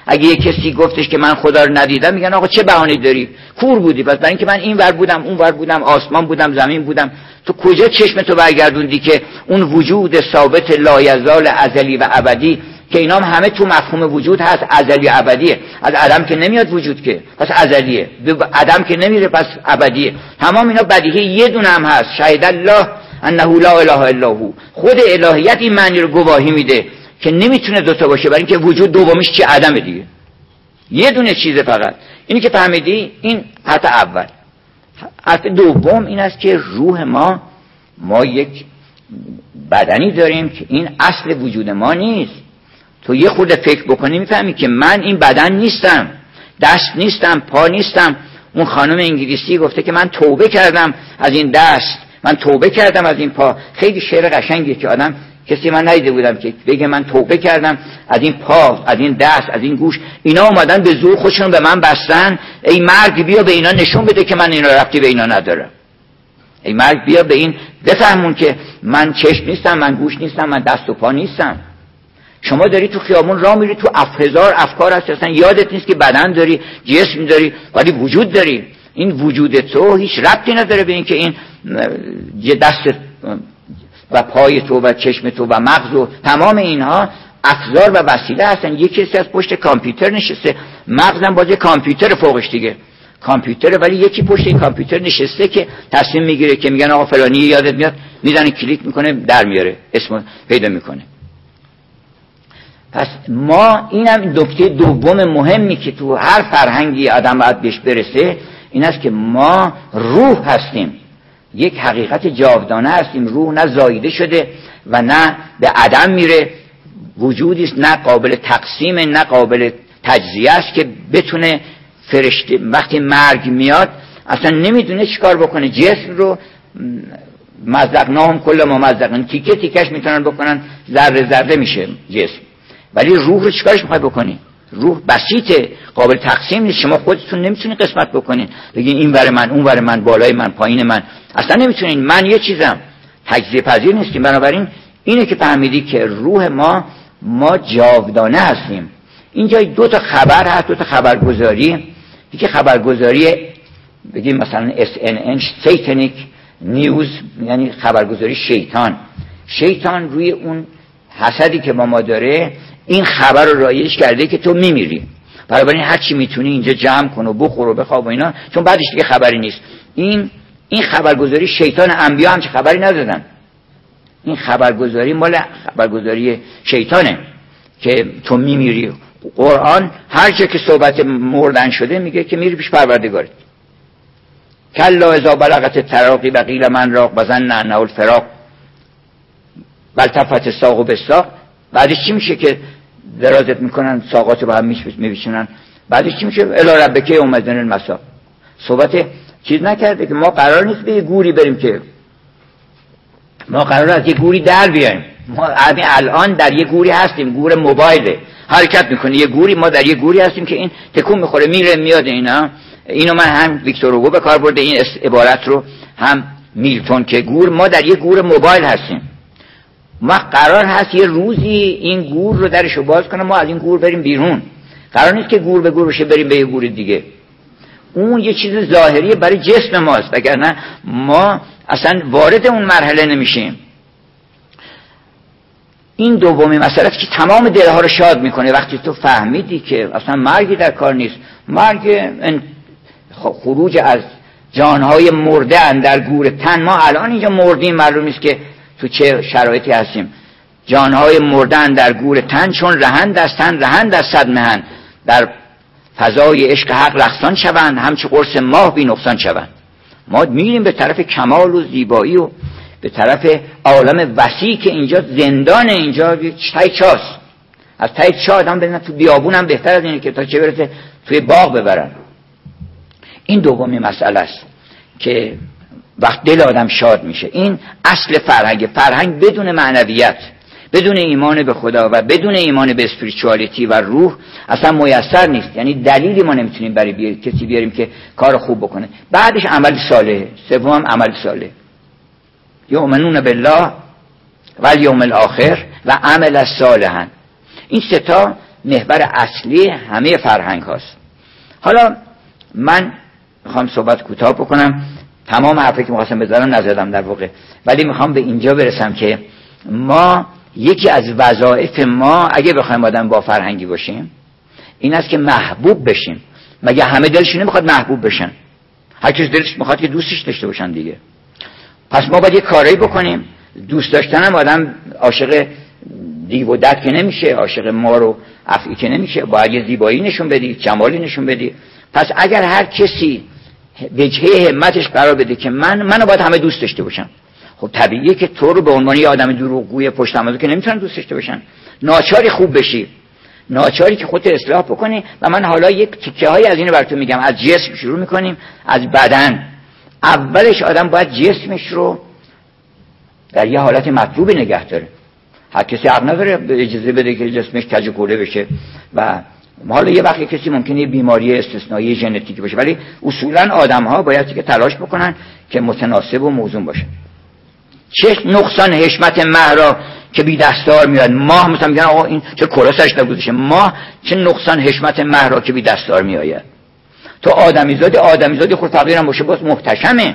اگه یه کسی گفتش که من خدا رو ندیدم، میگن آقا چه بهانه داری، کور بودی، پس برای اینکه من این ور بودم اون ور بودم، آسمان بودم زمین بودم، تو کجا چشم تو برگردوندی که اون وجود ثابت لایزال ازلی و ابدی که اینا هم همه تو مفهوم وجود هست، ازلی ابدیه، از عدم که نمیاد وجود که، پس ازلیه، عدم که نمیره پس ابدیه، تمام اینا بدیهی، یه دونه هم هست، شهید الله انه لا اله الا هو، خود الهیت این معنی رو گواهی میده که نمیتونه دوتا باشه، برای اینکه وجود دومیش چی؟ عدمه دیگه، یه دونه چیزه فقط. اینی که فهمیدی این حتی اول. حتی دوم این است که روح ما، ما یک بدنی داریم که این اصل وجود ما نیست. تو یه خورده فکر بکنی میفهمی که من این بدن نیستم، دست نیستم، پا نیستم، اون خانم انگلیسی گفته که من توبه کردم از این دست، من توبه کردم از این پا. خیلی شعر قشنگی که آدم کسی من ندیده بودم که بگه من توبه کردم از این پا، از این دست، از این گوش. اینا اومدن به زور خودشون به من بستن، ای مرگ بیا به اینا نشون بده که من اینا ربطی به اینا ندارم، ای مرگ بیا به این بفهمون که من چشم نیستم، من گوش نیستم، من دست و پا نیستم. شما داری تو خیابون راه میری، تو هزار افکار هست، اصلا یادت نیست که بدن داری، جسم داری، ولی وجود داری. این وجود تو هیچ ربطی نداره به این که این دست و پای تو و چشم تو و مغز و تمام اینها ابزار و وسیله هستن. یکی از پشت کامپیوتر نشسته، مغزم باز کامپیوتر فوقش دیگه کامپیوتره، ولی یکی پشت این کامپیوتر نشسته که تصمیم میگیره که میگن آقا فلانی یادت میاد، میزنه کلیک میکنه در میاره، اسمو پیدا میکنه. پس ما اینم نکته دوم مهمی که تو هر فرهنگی آدم باید بهش برسه، این است که ما روح هستیم، یک حقیقت جاودانه هستیم. روح نه زایده شده و نه به عدم میره، وجودی است نه قابل تقسیم، نه قابل تجزیه است که بتونه فرشته وقتی مرگ میاد اصلا نمیدونه چیکار بکنه. جسم رو مزقناهم کل ما مزقن، تیکه تیکش میتونن بکنن، ذره ذره میشه جسم، ولی روح رو چیکارش میخوای بکنی؟ روح بسیطه، قابل تقسیم نیست. شما خودتون نمیتونین قسمت بکنین، بگین این ور من، اون ور من، بالای من، پایین من، اصلا نمیتونین. من یه چیزم، تجزیه پذیر نیستیم. بنابراین اینه که فهمیدی که روح ما ما جاودانه هستیم. اینجا دو تا خبر هست، دو تا خبرگزاری. یکی خبرگزاری بگیم مثلا اس ان ان سیتنیک نیوز، یعنی خبرگزاری شیطان. شیطان روی اون حسدی که با ما داره این خبر رو رایج کرده که تو میمیری، بنابراین هر چی میتونی اینجا جمع کن و بخور و بخواب و اینا، چون بعدش دیگه خبری نیست. این این خبرگزاری شیطان. انبیا هم چه خبری ندادن، این خبرگزاری مال خبرگزاری شیطانه که تو میمیری. قرآن هر جا که صحبت مردن شده میگه که میری پیش پروردگارت. کلا اذا بلغت التراقی و قیل من راق و ظن انه الفراق والتفت الساق بالساق. بعدش چی میشه که درازت میکنن، ساقاتو به هم میبیشنن، بعدش چی میشه؟ الی ربک یوم الدین المساق. صحبت چیز نکرده که ما قرار نیست به یه گوری بریم، که ما قرار از یه گوری در بیایم. ما الان در یه گوری هستیم، گور موبایله، حرکت میکنه یه گوری، ما در یه گوری هستیم که این تکون میخوره میره میاد. اینا اینو من هم ویکتور هوگو به کار برده این عبارت رو، هم میلتون، که گور ما در یه گور موبایل هستیم. ما قرار هست یه روزی این گور رو درشو باز کنه، ما از این گور بریم بیرون. قرار نیست که گور به گور بشه بریم به یه گور دیگه. اون یه چیز ظاهریه برای جسم ماست، وگرنه ما اصلا وارد اون مرحله نمیشیم. این دومی مسئله که تمام دلها رو شاد میکنه وقتی تو فهمیدی که اصلا مرگی در کار نیست. مرگ خروج از جانهای مرده اندر گور تن. ما الان اینجا مردیم، معلوم نیست که تو چه شرایطی هستیم. جانهای مرده اندر گور تن چون رهند از تن رهند از صد مهن، در فضای عشق حق رقصان شوند، همچه قرص ماه بی نقصان شوند. ما میریم به طرف کمال و زیبایی و به طرف عالم وسیعی که اینجا زندان، اینجا تای چاست. از تای چا آدم بزنن تو بیابون هم بهتر از اینه که تا چه برسه توی باغ ببرن. این دومی مسئله است که وقت دل آدم شاد میشه. این اصل فرهنگ. فرهنگ بدون معنویت، بدون ایمان به خدا و بدون ایمان به اسپریچوالیتی و روح اصلا میسر نیست. یعنی دلیلی ما نمیتونیم برای بیاری. کسی بیاریم که کار خوب بکنه. بعدش عمل صالح، سوم عمل صالح، یؤمنون بالله و یوم الاخر و عمل صالحا. این سه تا محور اصلی همه فرهنگ هاست. حالا من میخوام صحبت کوتاه بکنم، تمام حرفی که میخواستم بزنم نزدم در واقع، ولی میخوام به اینجا برسم که ما یکی از وظایف ما اگه بخوایم آدم با فرهنگی باشیم این است که محبوب بشیم. مگه همه دلشون نمیخواد محبوب بشن؟ هر کس دلش میخواد که دوستش داشته باشن دیگه. پس ما باید یه کاری بکنیم. دوست داشتنم آدم عاشق دیو و دد که نمیشه، عاشق مار و افعی که نمیشه، باید یه زیبایی نشون بدی، جمالی نشون بدی. پس اگر هر کسی وجهه همتش قرار بده که من منو باید همه دوست داشته باشم، خب طبیعیه که تو رو به عنوان یه آدم دروغگوی پشت همازو که نمیتونن دوست داشته باشن، ناچاری خوب بشی. ناچاری که خودت اصلاح بکنی. و من حالا یک تیکه های از اینو براتون میگم. از جسم شروع میکنیم، از بدن. اولش آدم باید جسمش رو در یه حالت مطلوب نگه داره. هر کسی حق نداره اجازه بده که جسمش کج و کوله بشه. و حالا یه وقتی کسی ممکنه بیماری استثنایی ژنتیکی باشه، ولی اصولا آدم‌ها باید که تلاش بکنن که متناسب و موزون باشه. چه نقصان حشمت مه را که بی دستار میاد. ماه مثلا میگن آقا این چه کراسش نگذشه. ماه چه نقصان حشمت مه را که بی دستار میآید. تو آدمیزاد آدمیزاد خود فقیر هم باشه باز محتشمه،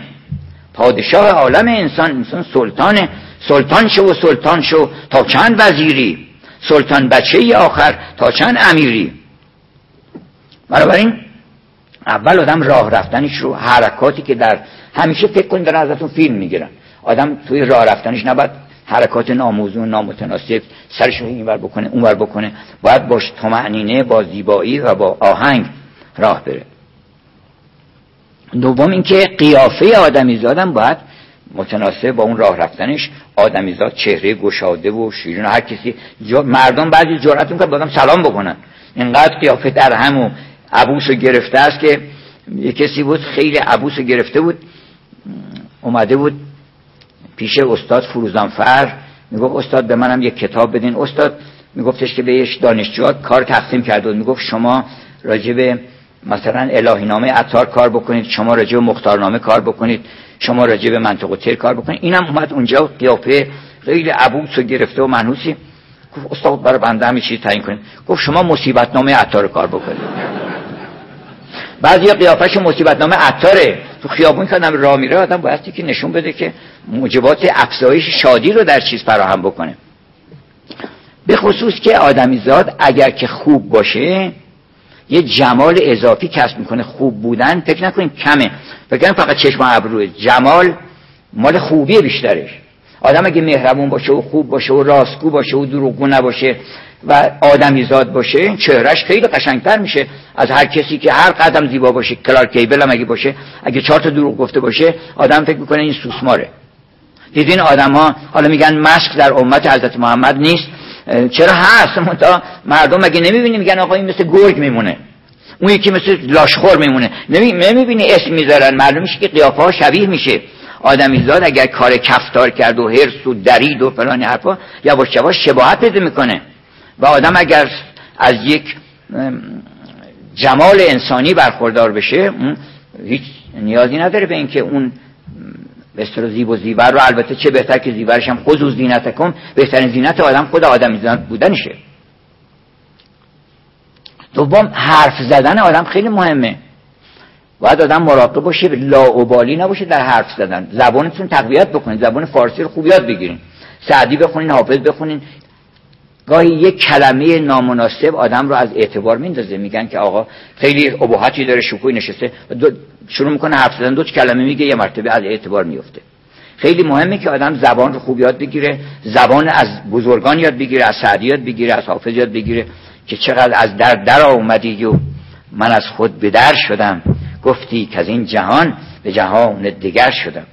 پادشاه عالم. انسان انسان سلطانه. سلطان شو و سلطان شو تا چند وزیری، سلطان بچه آخر تا چند امیری. بنابراین اول آدم راه رفتنش رو، حرکاتی که در همیشه فکر کنید دارن ازتون فیلم میگیرن. آدم توی راه رفتنش نباید حرکات ناموزون، نامتناسب، سرش رو اینور بکنه اونور بکنه. باید باش طمأنینه، با زیبایی و با آهنگ راه بره. دوم اینکه قیافه آدمیزادم باید متناسب با اون راه رفتنش. آدمیزاد چهره گشاده و شیرین، هر کسی جا... مردم بعضی جرأت میکنن بازم سلام بکنن، اینقدر قیافه در هم و عبوسو گرفته است. که یه کسی بود خیلی عبوسو گرفته بود، اومده بود پیش استاد فروزانفر، میگفت استاد به منم یک کتاب بدین. استاد میگفتش که بهش دانشجوها کار تقسیم کرده بود، میگفت شما راجب مثلا الهینامه عطار کار بکنید، شما راجب مختارنامه کار بکنید، شما راجب منطق الطیر کار بکنید. اینم اومد اونجا و قیافه خیلی عبوسو گرفته و منحوسی. گفت استاد برای بنده همین چیز تعیین کنید. گفت شما مصیبت نامه عطار کار بکنید. بعضی قیافش مصیبت نامه عطاره. تو خیابون کردم راه میره آدم بایستی که نشون بده که موجبات افزایش شادی رو در چیز فراهم بکنه. به خصوص که آدمیزاد اگر که خوب باشه یه جمال اضافی کسب میکنه. خوب بودن فکر نکنیم کمه، فکر کنیم فقط چشم و ابروه. جمال مال خوبی بیشترش. آدم اگه مهربون باشه و خوب باشه و راستگو باشه و دروغگو نباشه و آدمیزاد باشه، چهرهش خیلی قشنگتر میشه از هر کسی که هر قدم زیبا باشه. کلارک کیبل هم اگه باشه، اگه چهار تا دروغ گفته باشه آدم فکر میکنه این سوسماره. دیدین آدما حالا میگن مشک در امت حضرت محمد نیست. چرا هست؟ منتها مردم اگه نمیبینی میگن آقا این مثل گرگ میمونه، اون یکی مثل لاشخور میمونه. نمیبینی اسم میذارن، معلوم میشه که قیافه ها شبیه میشه. آدمیزاد اگر کار کفتار کرد و حرص و درید و فلان حرفا، یواش یواش شباهت پیدا میکنه. و آدم اگر از یک جمال انسانی برخوردار بشه هیچ نیازی نداره به اینکه اون به اصطلاح زیب و زیور رو، البته چه بهتر که زیورش هم خود و زینتکم، بهترین زینت آدم خود آدمیزاد بودنشه. دوم حرف زدن آدم خیلی مهمه. باید آدم مراقب باشه، لاابالی نباشه در حرف زدن. زبانتون تقویت بکنید، زبان فارسی رو خوب یاد بگیرید، سعدی بخونین، حافظ بخونین. گاهی یک کلمه نامناسب آدم رو از اعتبار میندازه. میگن که آقا خیلی ابهاتی داره، شکوی نشسته، شروع میکنه حرف زدن، دو کلمه میگه یه مرتبه از اعتبار میفته. خیلی مهمه که آدم زبان رو خوب یاد بگیره، زبان از بزرگان یاد بگیره، از سعدی یاد بگیره، از حافظ یاد بگیره که چقدر از در در اومدی و من از خود به در شدم، گفتی که از این جهان به جهان دیگر شدم.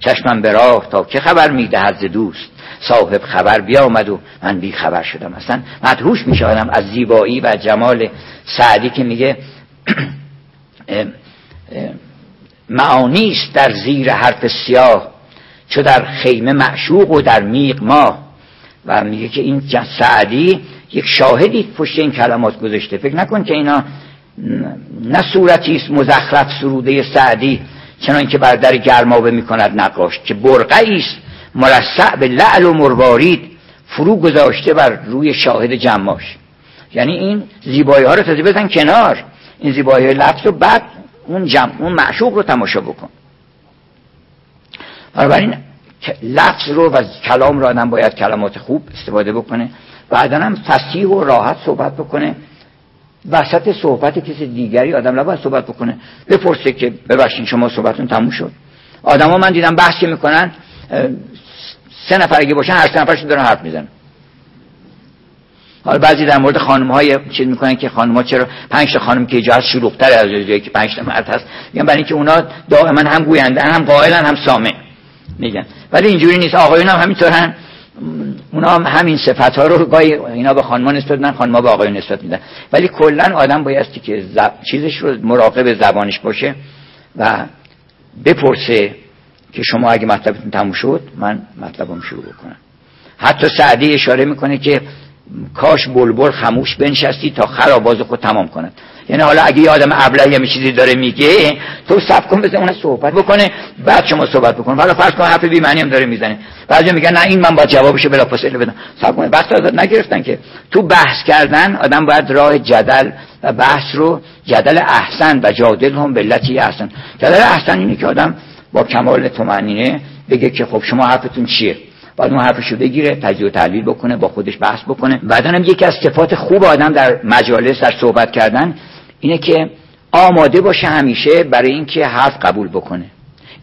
چشمم به راه تا که خبر میدهد ز دوست، صاحب خبر بیامد و من بی خبر شدم. اصلا مدهوش میشه آدم از زیبایی و جمال سعدی که میگه معانی است در زیر حرف سیاه، چو در خیمه معشوق و در میغ ما. و میگه که این سعدی یک شاهدی پشت این کلمات گذاشته. فکر نکن که اینا نه صورتی است مزخرف سروده سعدی، چنان که بر در گرمابه میکند نقاش، که برقعی است مرصع به لعل و مروارید، فرو گذاشته بر روی شاهد جماش. یعنی این زیبایی ها رو تازه بزن کنار، این زیبایی های لفظ رو، بعد اون جمع اون معشوق رو تماشا بکن. بنابراین لفظ رو و کلام رو آدم باید کلمات خوب استفاده بکنه. بعدا هم فصیح و راحت صحبت بکنه. وسط صحبت کسی دیگری آدم نباید صحبت بکنه، بپرسه که ببخشید شما صحبتون تموم شد. آدما من دیدم بحثی میکنن، سه نفر اگه باشن هر سه نفرشون دارن حرف میزنن. حالا بعضی در مورد خانم های چیز میکنن که خانم ها چرا پنج تا خانم که جاست شلوغ‌تر از جایی که پنج تا مرد هست، میگن برای اینکه اونا دائما هم گویندن، هم قائلن، هم سامع میگن. ولی اینجوری نیست. آقایون هم همینطورن. اونا هم همین صفت‌ها رو گاهی اینا به خانم‌ها نسبت میدن، خانم‌ها به آقایون نسبت میدن. ولی کلاً آدم بایستی که زب... چیزش رو مراقب زبانش باشه و بپرسه که شما اگه مطلبتون تموم شد من مطلبم شروع بکنم. حتی سعدی اشاره میکنه که کاش بلبل خاموش بنشستی تا خر آواز خود تمام کند. یعنی حالا اگه یه آدم ابله یه چیزی داره میگه تو صبر کن بذار اون صحبت بکنه بعد شما صحبت بکن. حالا فرض کن حرف بی معنی هم داره میزنه، بعضی میگن نه این من باید جوابشو بلافاصله بدم. صبر کن، بحث ازت نگرفتن که تو بحث کردن آدم باید راه جدل و بحث رو جدل احسن و جادل هم بلتی احسن. جدل احسن اینه که آدم با کمال طمأنینه بگه که خب شما حرفتون چیه، بعد اون حرفشو بگیره، تجزیه و تحلیل بکنه، با خودش بحث بکنه. بعدن هم یکی از صفات خوب آدم در مجالس در صحبت کردن اینه که آماده باشه همیشه برای اینکه حرف قبول بکنه.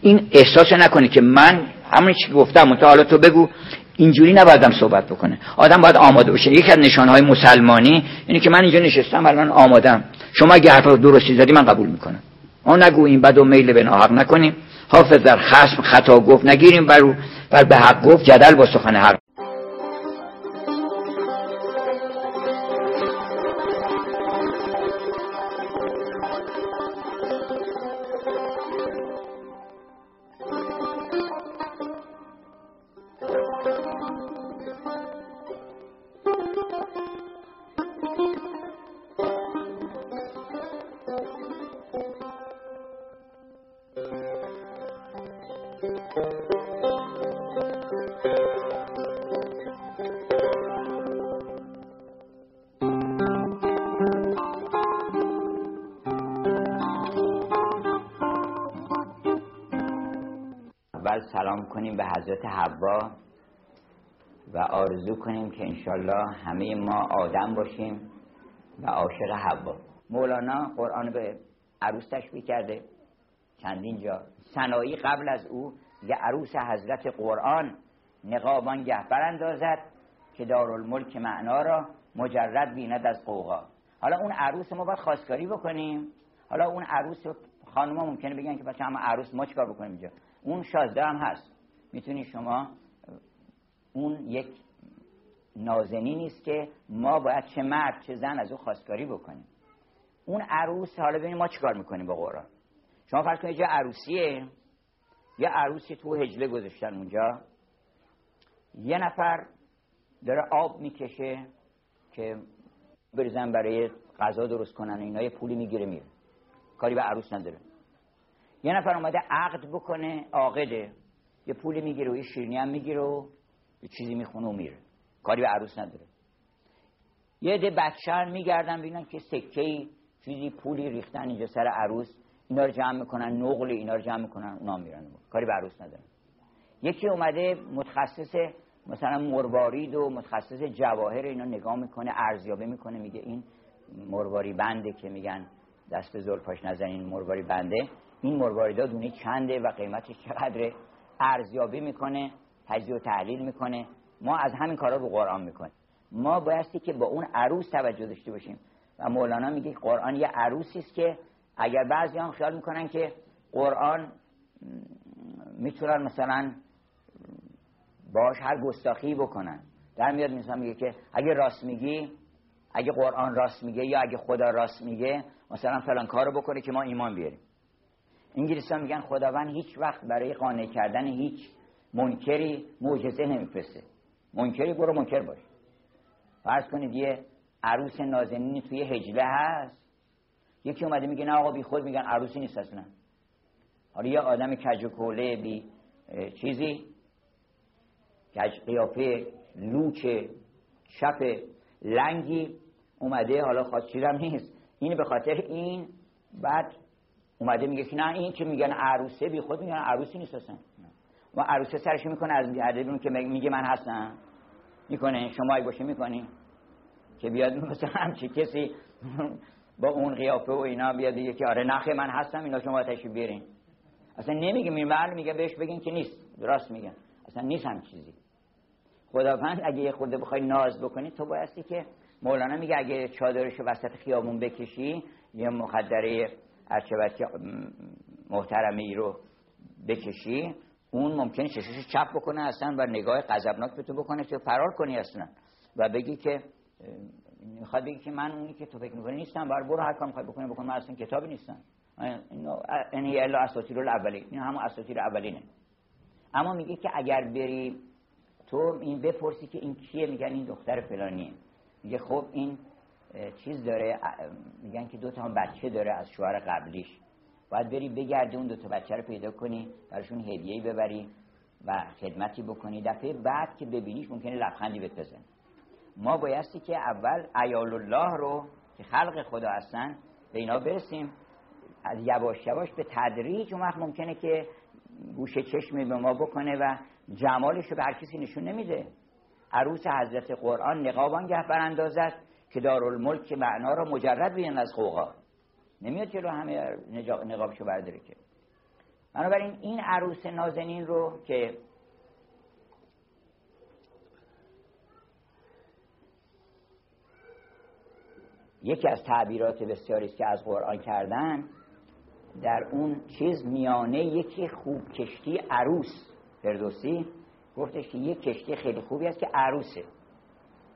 این احساس نکنه که من همون چیزی گفتم اون تا حالا تو بگو، اینجوری نبایدم صحبت بکنه. آدم باید آماده باشه. یکی از نشانهای مسلمانی اینه که من اینجا نشستم الان آمادم، شما اگه حرفا درستی زدی من قبول میکنم. اون نگو این بدو میل به ناحق نکنیم، حافظ در خصم خطا گفت نگیریم برو بر به حق گفت، جدل با سخن حق. کنیم به حضرت حوا و آرزو کنیم که انشالله همه ما آدم باشیم و عاشق حوا. مولانا قرآن به عروس تشبیه کرده چندین جا. سنایی قبل از او یه عروس حضرت قرآن نقابان گه براندازد که دارالملک معنا را مجرد بیند از قوغا. حالا اون عروس ما باید خواستگاری بکنیم. حالا اون عروس خانوما ممکنه بگن که بچه همه عروس ما چیکار بکنیم اینجا. اون شازده هم هست، میتونی شما اون یک نازنی نیست که ما باید چه مرد چه زن از او خواستگاری بکنیم. اون عروس حالا ببینیم ما چیکار میکنیم با قرآن. شما فرض کنید یه عروسیه، یه عروسی تو حجله گذاشتن اونجا، یه نفر داره آب میکشه که بریزن برای غذا درست کنن و اینا، یه پولی میگیره میره، کاری به عروس نداره. یه نفر اومده عقد بکنه، عاقده، یه پولی میگیره و یه شیرینی هم میگیره و یه چیزی میخونه و میره، کاری به عروس نداره. یه عده بچه‌ها میگردن ببینن که سکه‌ای چیزی پولی ریختن اینجا سر عروس، اینا رو جمع میکنن، نقل اینا رو جمع میکنن، اونا میرن، کاری به عروس نداره. یکی اومده متخصص مثلا مروارید و متخصص جواهر اینا نگاه میکنه، ارزیابی میکنه، میگه این مرواری بنده که میگن دست به زلفاش نزنین مرواری بنده، این مرواریدا دونه چنده و قیمتش چقدره، ارزیابی میکنه، تجزیه و تحلیل میکنه. ما از همین کارا رو قرآن میکنیم. ما بایستی که با اون عروس توجه داشته باشیم و مولانا میگه قرآن یه عروسی است که اگر بعضی هم خیال میکنن که قرآن میتونن مثلا باهاش هر گستاخی بکنن، در میاد مثلا میگه که اگه راست میگی، اگه قرآن راست میگه یا اگه خدا راست میگه مثلا فلان کارو بکنه که ما ایمان بیاریم. انگلیسی‌ها میگن خداوند هیچ وقت برای قانع کردن هیچ منکری معجزه نمیفرسته. منکری برو منکر باش. فرض کنید یه عروس نازنینی توی حجله هست، یکی اومده میگه نه آقا بی خود، میگن عروسی نیست اصلا. حالا یه آدم کج و کوله بی چیزی، کج قیافه، لوچه، چپ لنگی اومده، حالا خاص چیزم نیست، این به خاطر این بعد اومده میگه که نه این که میگن عروسه بی خود، میگن عروسی نیست اصلا. و عروسه سرش میکنه از عددون که میگه من هستم میکنه، شما اگه باشه میکنی که بیاد مثلا همچی کسی با اون قیافه و اینا بیاد دیگه که آره نخه من هستم اینا شما تشریف بیارین. اصلا نمیگه، میمرد میگه بهش بگین که نیست، راست میگن، اصلا نیست هم چیزی. خداوند اگه یه خورده بخوای ناز بکنی تو بایستی که مولانا میگه اگه چادرشو وسط خیابون بکشی یه مخدره هر چه وقت محترمی رو بکشی، اون ممکنه چشمشو چپ بکنه اصلا و نگاه غضبناک به تو بکنه تو فرار کنی اصلا و بگی که میخواد بگی که من اونی که تو فکر می‌کنی نیستم، برو برو هر کاری می‌خوای بکنی بکن، من اصلا کتابی نیستم. اینو این الا اساطیر الاولین، این همون اساطیر اولینه. اما میگه که اگر بری تو این بپرسی که این کیه، میگن این دختر فلانیه. میگه خب این چیز داره، میگن که دو تا بچه داره از شوهر قبلیش، باید بری بگردی اون دو تا بچه رو پیدا کنی، براشون هدیه‌ای ببری و خدمتی بکنی، دفعه بعد که ببینیش ممکنه لبخندی بهت بزنه. ما بایستی که اول عیال الله رو که خلق خدا هستن به اینا برسیم، از یواش یواش به تدریج، اون وقت ممکنه که گوشه چشمی به ما بکنه و جمالش رو به هر کسی نشون نمیده. عروس حضرت قرآن نقاب آنگه براندازد که دارالملک معنا رو مجرد بیان از قوقا، نمیاد جلو همه نقابشو برداره که. بنابراین این عروس نازنین رو که یکی از تعبیرات بسیاری است که از قرآن کردن، در اون چیز میانه یکی خوب کشتی عروس، فردوسی گفتش که یک کشتی خیلی خوبی است که عروسه،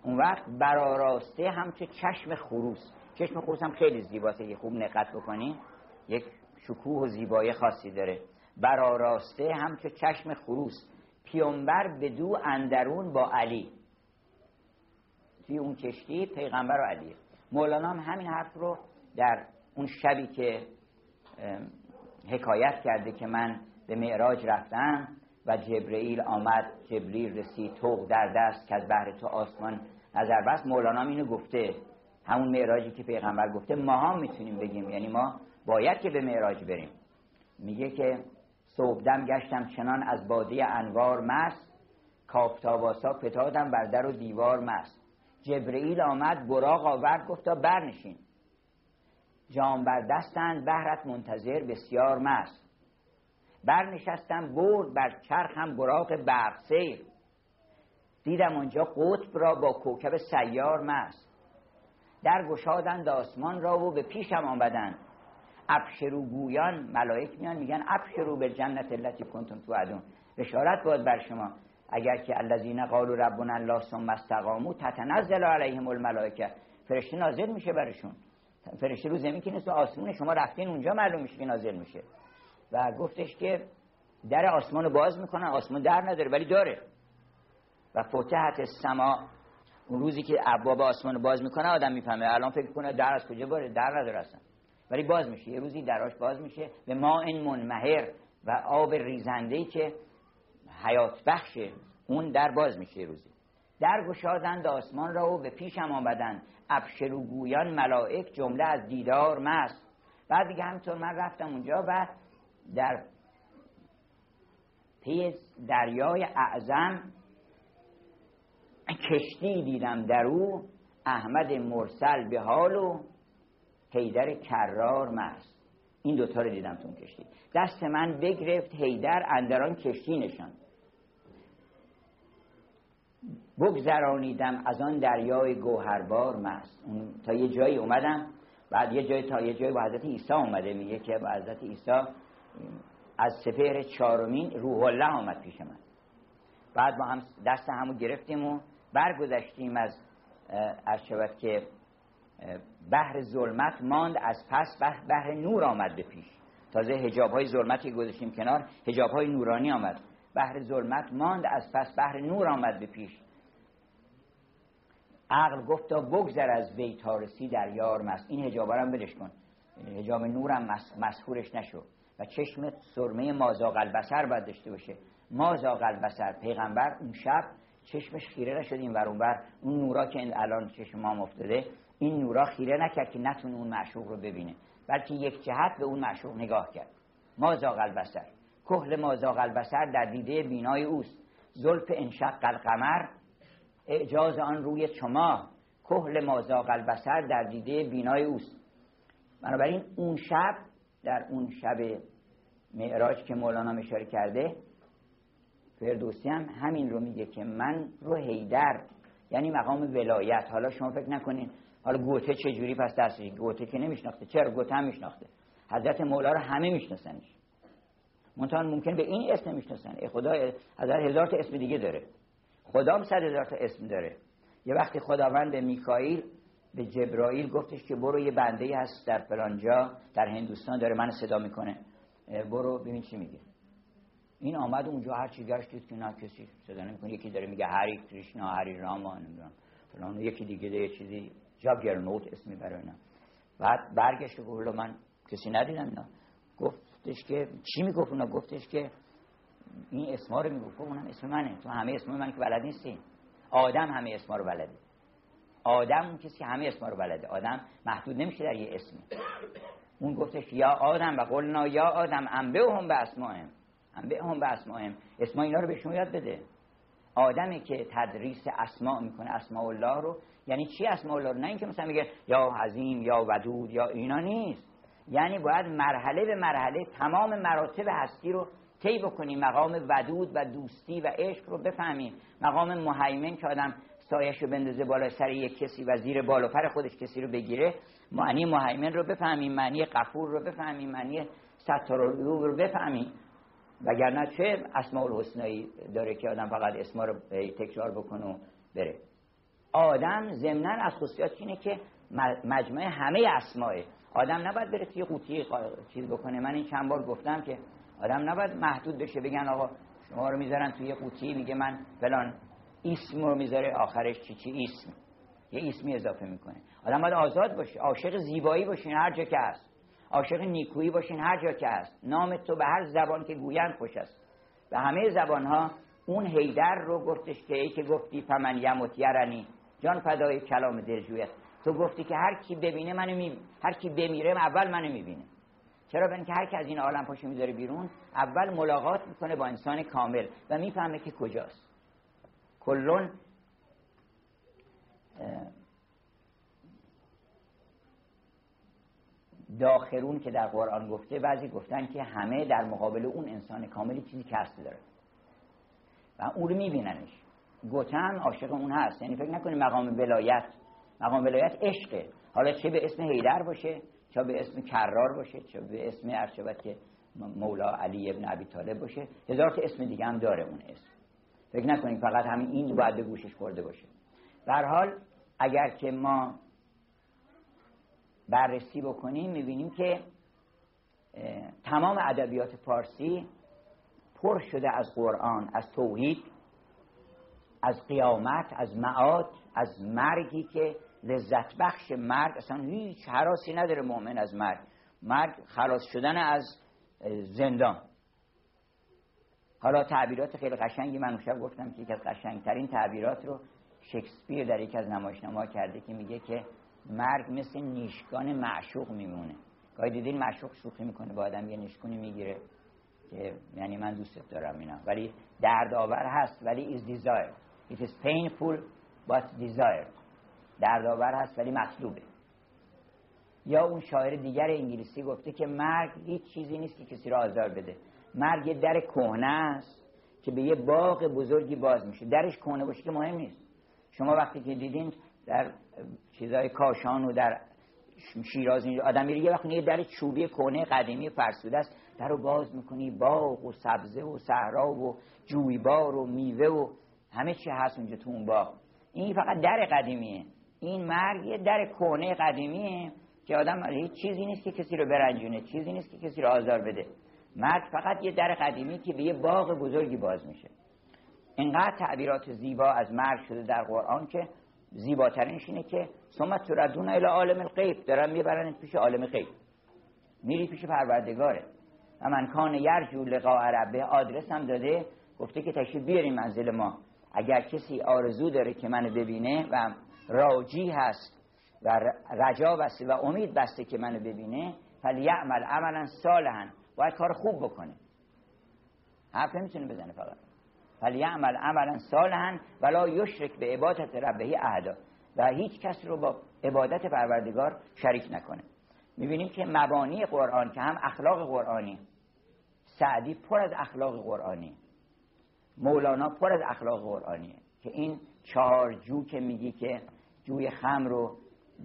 اون وقت براراسته همچه چشم خروس. چشم خروس هم خیلی زیباسته که خوب نقد بکنی، یک شکوه و زیبایی خاصی داره. براراسته همچه چشم خروس، پیامبر بدو اندرون با علی. توی اون کشتی پیغمبر و علی. مولانا هم همین حرف رو در اون شبی که حکایت کرده که من به معراج رفتم و جبرئیل آمد، جبریل رسید طوق در دست که از بحر تو آسمان نظر بست. مولانا اینو گفته، همون معراجی که پیغمبر گفته ما هم میتونیم بگیم، یعنی ما باید که به معراج بریم. میگه که صبحدم گشتم چنان از باده انوار مست، کافتاباسا فتادم بر در و دیوار مست. جبرئیل آمد براق آورد گفتا برنشین، جام بر دستند بهرت منتظر بسیار مست. برنشستم برد بر چرخم براق برق سیر، دیدم اونجا قطب را با کوکب سیار مست. در گشادند آسمان را و به پیشم آمدند، ابشرو گویان ملائک میان میگن ابشرو به جنت التی کنتم توعدون، بشارت باد بر شما اگر که الذین قالوا ربنا الله ثم استقاموا تتنزل علیهم الملائکه، فرشته نازل میشه برشون. فرشته رو زمین که نیست، آسمون، شما رفتین اونجا معلوم میشه که نازل میشه. و گفتش که در آسمان رو باز میکنن، آسمان در نداره ولی داره. و فتحت السما، اون روزی که ابواب آسمان رو باز میکنه آدم میفهمه. الان فکر کنه در از کجا باره، در نداره اصلا، ولی باز میشه یه روزی، دراش باز میشه به ما این منمهر، و آب ریزندهی که حیات بخشه اون در باز میشه یه روزی. در گشادند آسمان را و به پیشم آمدند، ابشرو گویان ملائک جمله از دیدار مست. بعد دیگه همینطور من رفتم اونجا و در پی دریای اعظم کشتی دیدم در او، احمد مرسل به حال و حیدر کرار مست. این دوتا رو دیدم تو اون کشتی. دست من بگرفت حیدر اندران کشتی نشان، بگذرانیدم از آن دریای گوهربار مست. تا یه جایی اومدم، بعد یه جایی تا یه جایی با حضرت عیسی اومده، میگه که با حضرت عیسی از سپهر چهارمین روح الله آمد پیش من، بعد ما هم دست همو گرفتیم و برگذشتیم از عرشبت که بحر ظلمت ماند از پس بحر نور آمد به پیش. تازه حجاب‌های ظلمتی گذاشتیم کنار، حجاب‌های نورانی آمد. بحر ظلمت ماند از پس بحر نور آمد به پیش. عقل گفت تا بگذر از وی تا رسی در یار مست. این حجابا رو هم بلش کن، حجاب نورم مسحورش نشو. و چشم سرمه مازاغ البصر باید داشته باشه. مازاغ البصر، پیغمبر اون شب چشمش خیره نشد این ور اون ور، اون نورا که الان چشم ما مفتده، این نورا خیره نکرد که نتونه اون معشوق رو ببینه، بلکه یک جهت به اون معشوق نگاه کرد. مازاغ البصر، کحل مازاغ البصر در دیده بینای اوست. زلف انشق القمر، اعجاز آن روی چما، کحل مازاغ البصر در دیده بینای اوست. بنابراین اون شب، در اون شب معراج که مولانا اشاره کرده، فردوسی هم همین رو میگه که من رو حیدر، یعنی مقام ولایت. حالا شما فکر نکنین حالا گوته چجوری پس دستش، گوته که نمیشناخته، چرا گوته هم میشناخته، حضرت مولا رو همه میشناسنش. منتها ممکن به این اسم نمیشناسن. ای خدا از هزار تا اسم دیگه داره، خدا هم صد هزار تا اسم داره. یه وقتی خداوند به میکائیل، به جبرائیل گفتش که برو یه بنده هست در فلانجا در هندوستان داره من صدا میکنه، برو ببین چی میگه. این آمد اونجا هر چی گشت دید که نه کسی صدا نمیکنه، یکی داره میگه هری کریشنا، هری راما، نمیدونم فلان، یکی دیگه یه چیزی جاگرنوت اسمی برای اینا. بعد برگشت گفت من کسی ندیدم اینا. گفتش که چی میگفت اونا؟ گفتش که این اسما رو میگفت. اونم اسم منه، تو همه اسم من که بلد نیستی. آدم همه اسما رو بلده، آدم اون کسی همه اسما رو بلده، آدم محدود نمیشه در یه اسمی. اون گفتش یا آدم و قلنا یا آدم انبئهم باسمائهم، انبئهم باسمائهم، اسما اینا رو بهشون یاد بده. آدمی که تدریس اسماء میکنه، اسماء الله رو، یعنی چی اسماء الله رو؟ نه اینکه مثلا میگه یا عظیم یا ودود یا اینا نیست، یعنی باید مرحله به مرحله تمام مراتب هستی رو طی بکنیم. مقام ودود و دوستی و عشق رو بفهمیم، مقام مهیمن که آدم سایش رو بندازه بالای سر یک کسی و زیر بال و پر خودش کسی رو بگیره، معنی مهیمن رو بفهمیم، معنی غفور رو بفهمیم، معنی ستارالعیوب رو بفهمیم. وگرنه چه اسماء الحسنایی داره که آدم فقط اسما رو تکرار بکنه و بره. آدم ضمناً از خصوصیاتش اینه که مجموعه همه اسماءه. آدم نباید بره توی قوطی چیز بکنه. من این چند بار گفتم که آدم نباید محدود بشه، بگن آقا شما رو میذارن توی قوطی، میگه من فلان اسم رو میذاره آخرش چی چی اسم، یه اسمی اضافه میکنه. آدم باید آزاد باشه، عاشق زیبایی باشین هر جا که هست، عاشق نیکویی باشین هر جا که هست. نام تو به هر زبان که گویند خوش است، به همه زبانها. اون حیدر رو گفتش که ای که گفتی فمن یموت یرنی، جان فدای کلام دلجویت. تو گفتی که هر کی ببینه منو میبینه، هر کی بمیره اول منو میبینه. چرا؟ به اینکه هر کی از این عالم پاشو میذاره بیرون، اول ملاقات میکنه با انسان کامل و میفهمه که کجاست. کلون داخرون که در قرآن گفته، بعضی گفتن که همه در مقابل اون انسان کاملی چیزی که هست داره و اون رو میبیننش. گوتم عاشق اون هست، یعنی فکر نکنی مقام ولایت، مقام ولایت عشقه. حالا چه به اسم حیدر باشه، چه به اسم کرار باشه، چه به اسم عرشبت که مولا علی ابن ابی طالب باشه، هزار تا اسم دیگه هم داره اون اسم. فکر نکنید فقط همین این باید به گوشش خورده باشه. به هر حال اگر که ما بررسی بکنیم میبینیم که تمام ادبیات فارسی پر شده از قرآن، از توحید، از قیامت، از معاد، از مرگی که لذت بخش مرگ. اصلا هیچ هراسی نداره مؤمن از مرگ. مرگ خلاص شدن از زندان. حالا تعبیرات خیلی قشنگی، من اون شب گفتم که یک از قشنگترین تعبیرات رو شکسپیر در یک از نمایشنامه‌ها کرده که میگه که مرگ مثل نیشگان معشوق میمونه. گاهی دیدین معشوق شوخی میکنه با آدم، یه نیشگونی میگیره که یعنی من دوستت دارم اینا، ولی دردآور هست، ولی is desired. It is painful but desired. دردآور هست ولی مطلوبه. یا اون شاعر دیگر انگلیسی گفته که مرگ هیچ چیزی نیست که کسی را آزار بده. مرگ یه در کهنه است که به یه باغ بزرگی باز میشه. درش کهنه باشه که مهم نیست. شما وقتی که دیدین در چیزای کاشان و در شیراز اینجا آدم میره یه وقت یه در چوبی کهنه قدیمی فرسوده است، درو باز میکنی، باغ و سبزه و صحرا و جویبار و میوه و همه چی هست اونجا تو اون باغ. این فقط در قدیمیه. این مرگ یه در کهنه قدیمیه که آدم هیچ چیزی نیست که کسی رو برنجونه، چیزی نیست که کسی رو آزار بده. مرگ فقط یه در قدیمی که به یه باغ بزرگی باز میشه. اینقدر تعبیرات زیبا از مرگ شده در قرآن که زیباترینش اینه که ثم تردون الی عالم الغیب، دارن میبرن پیش عالم غیب، میری پیش پروردگاره. و من کان یرجو لقاء ربه، آدرس هم داده، گفته که تشریف بیارین منزل ما. اگر کسی آرزو داره که منو ببینه و راجی هست و رجا بسته و امید بسته که منو ببینه، فلیعمل عملا صالحا، باید کار خوب بکنه. حرف نمیتونه بزنه فقط. فلیعمل عملا صالحا ولا یشرک به عبادت ربه احدا، و هیچ کس رو با عبادت پروردگار شریک نکنه. میبینیم که مبانی قرآن که هم اخلاق قرآنی، سعدی پر از اخلاق قرآنی، مولانا پر از اخلاق قرآنیه که این چهار جو که میگی که جوی خمر و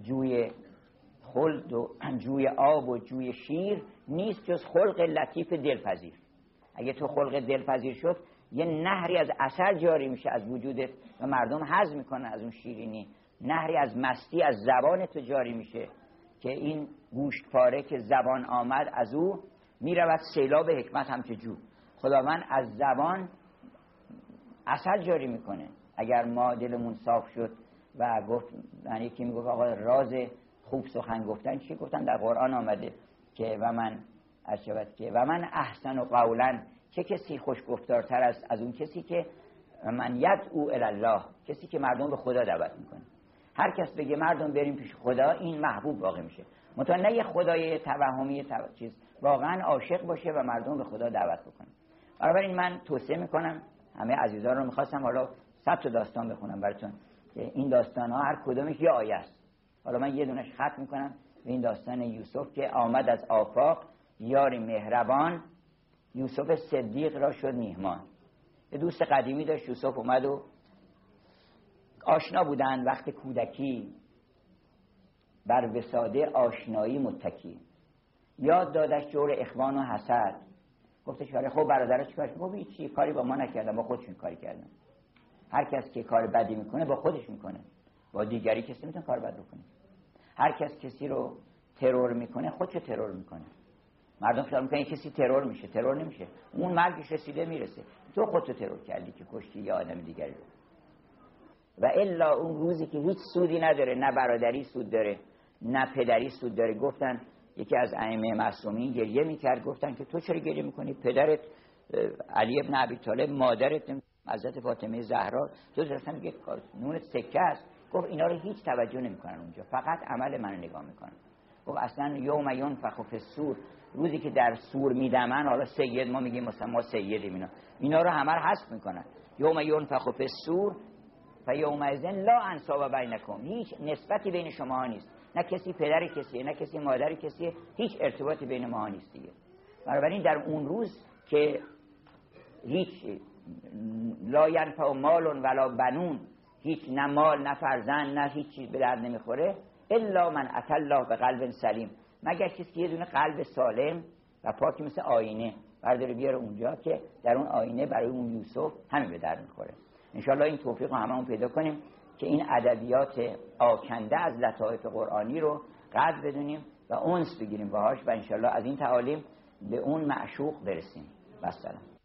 جوی خلد و جوی آب و جوی شیر نیست جز خلق لطیف دلپذیر. اگه تو خلق دلپذیر شد یه نهری از عسل جاری میشه از وجودت و مردم هضم میکنن از اون شیرینی، نهری از مستی از زبان تو جاری میشه که این گوشتپاره که زبان آمد از او میرود سیلاب حکمت همچه جو. خداوند از زبان عسل جاری میکنه. اگر ما دلمون صاف شد و گفت، من یکی میگفت آقا راز خوب سخن گفتن چی؟ گفتن در قرآن آمده که و من اشبت که و من احسن و قولا، چه کسی خوشگفتارتر است از اون کسی که من ید او الله، کسی که مردم به خدا دعوت میکنه. هر کس بگه مردم بریم پیش خدا این محبوب واقع میشه، متأنه یه خدای توهمی تو... چیز واقعا عاشق باشه و مردم به خدا دعوت بکنه. بنابراین من توصیه میکنم همه عزیزان رو میخواستم حالا صد داستان بخونم براتون که این داستان ها هر کدومش یه آیه است. حالا من یه دونش ختم میکنم به این داستان یوسف که آمد از آفاق یاری مهربان، یوسف صدیق را شد میهمان. یه دوست قدیمی داشت یوسف، اومد و آشنا بودن وقت کودکی، بر وساده آشنایی متکی. یاد دادش جور اخوان و حسد، گفتش آره خب برادرت چیکارش؟ گفت چی کاری با ما نکردم، با خودشون کاری کردم. هر کس که کار بدی میکنه با خودش میکنه، با دیگری کسی نمیتونه کار بد بکنه. هر کس کسی رو ترور میکنه خودشو ترور میکنه. مردم فکر میکنن کسی ترور میشه، ترور نمیشه، اون مرگش رسیده میرسه، تو خودتو ترور کردی که کشتی یه آدم دیگری رو. و الا اون روزی که هیچ سودی نداره، نه برادری سود داره نه پدری سود داره. گفتن یکی از ائمه معصومین گریه میکرد، گفتن که تو چرا گریه میکنی؟ پدرت علی ابن ابی طالب، مادرت حضرت فاطمه زهرا، تو درست میگه کار نون سکه است. گفت اینا رو هیچ توجه نمیکنن، اونجا فقط عمل منو نگاه میکنن. گفت اصلا یوم ینفخ فی الصور، روزی که در سور میدمن، حالا سید ما میگیم مثلا ما سیدیم، اینا اینا رو همه حذف میکنن. یوم ینفخ فی الصور فیومئذ لا انساب بینکم، هیچ نسبتی بین شماها نیست، نه کسی پدر کسی نه کسی مادر کسی، هیچ ارتباطی بین ما نیست دیگه. بنابراین در اون روز که هیچ لا ینفع مال ولا بنون، هیچ نه مال نه فرزند نه هیچ چیز به درد نمیخوره، الا من اتی الله بقلب سلیم، مگر کسی که یه دونه قلب سالم و پاک مثل آینه برداره بیاره اونجا که در اون آینه برای اون یوسف همین به درد میخوره. انشالله این توفیق رو هممون پیدا کنیم که این ادبیات آکنده از لطایف قرآنی رو قدر بدونیم و انس بگیریم باهاش و انشالله از این تعالیم به اون معشوق برسیم. و السلام.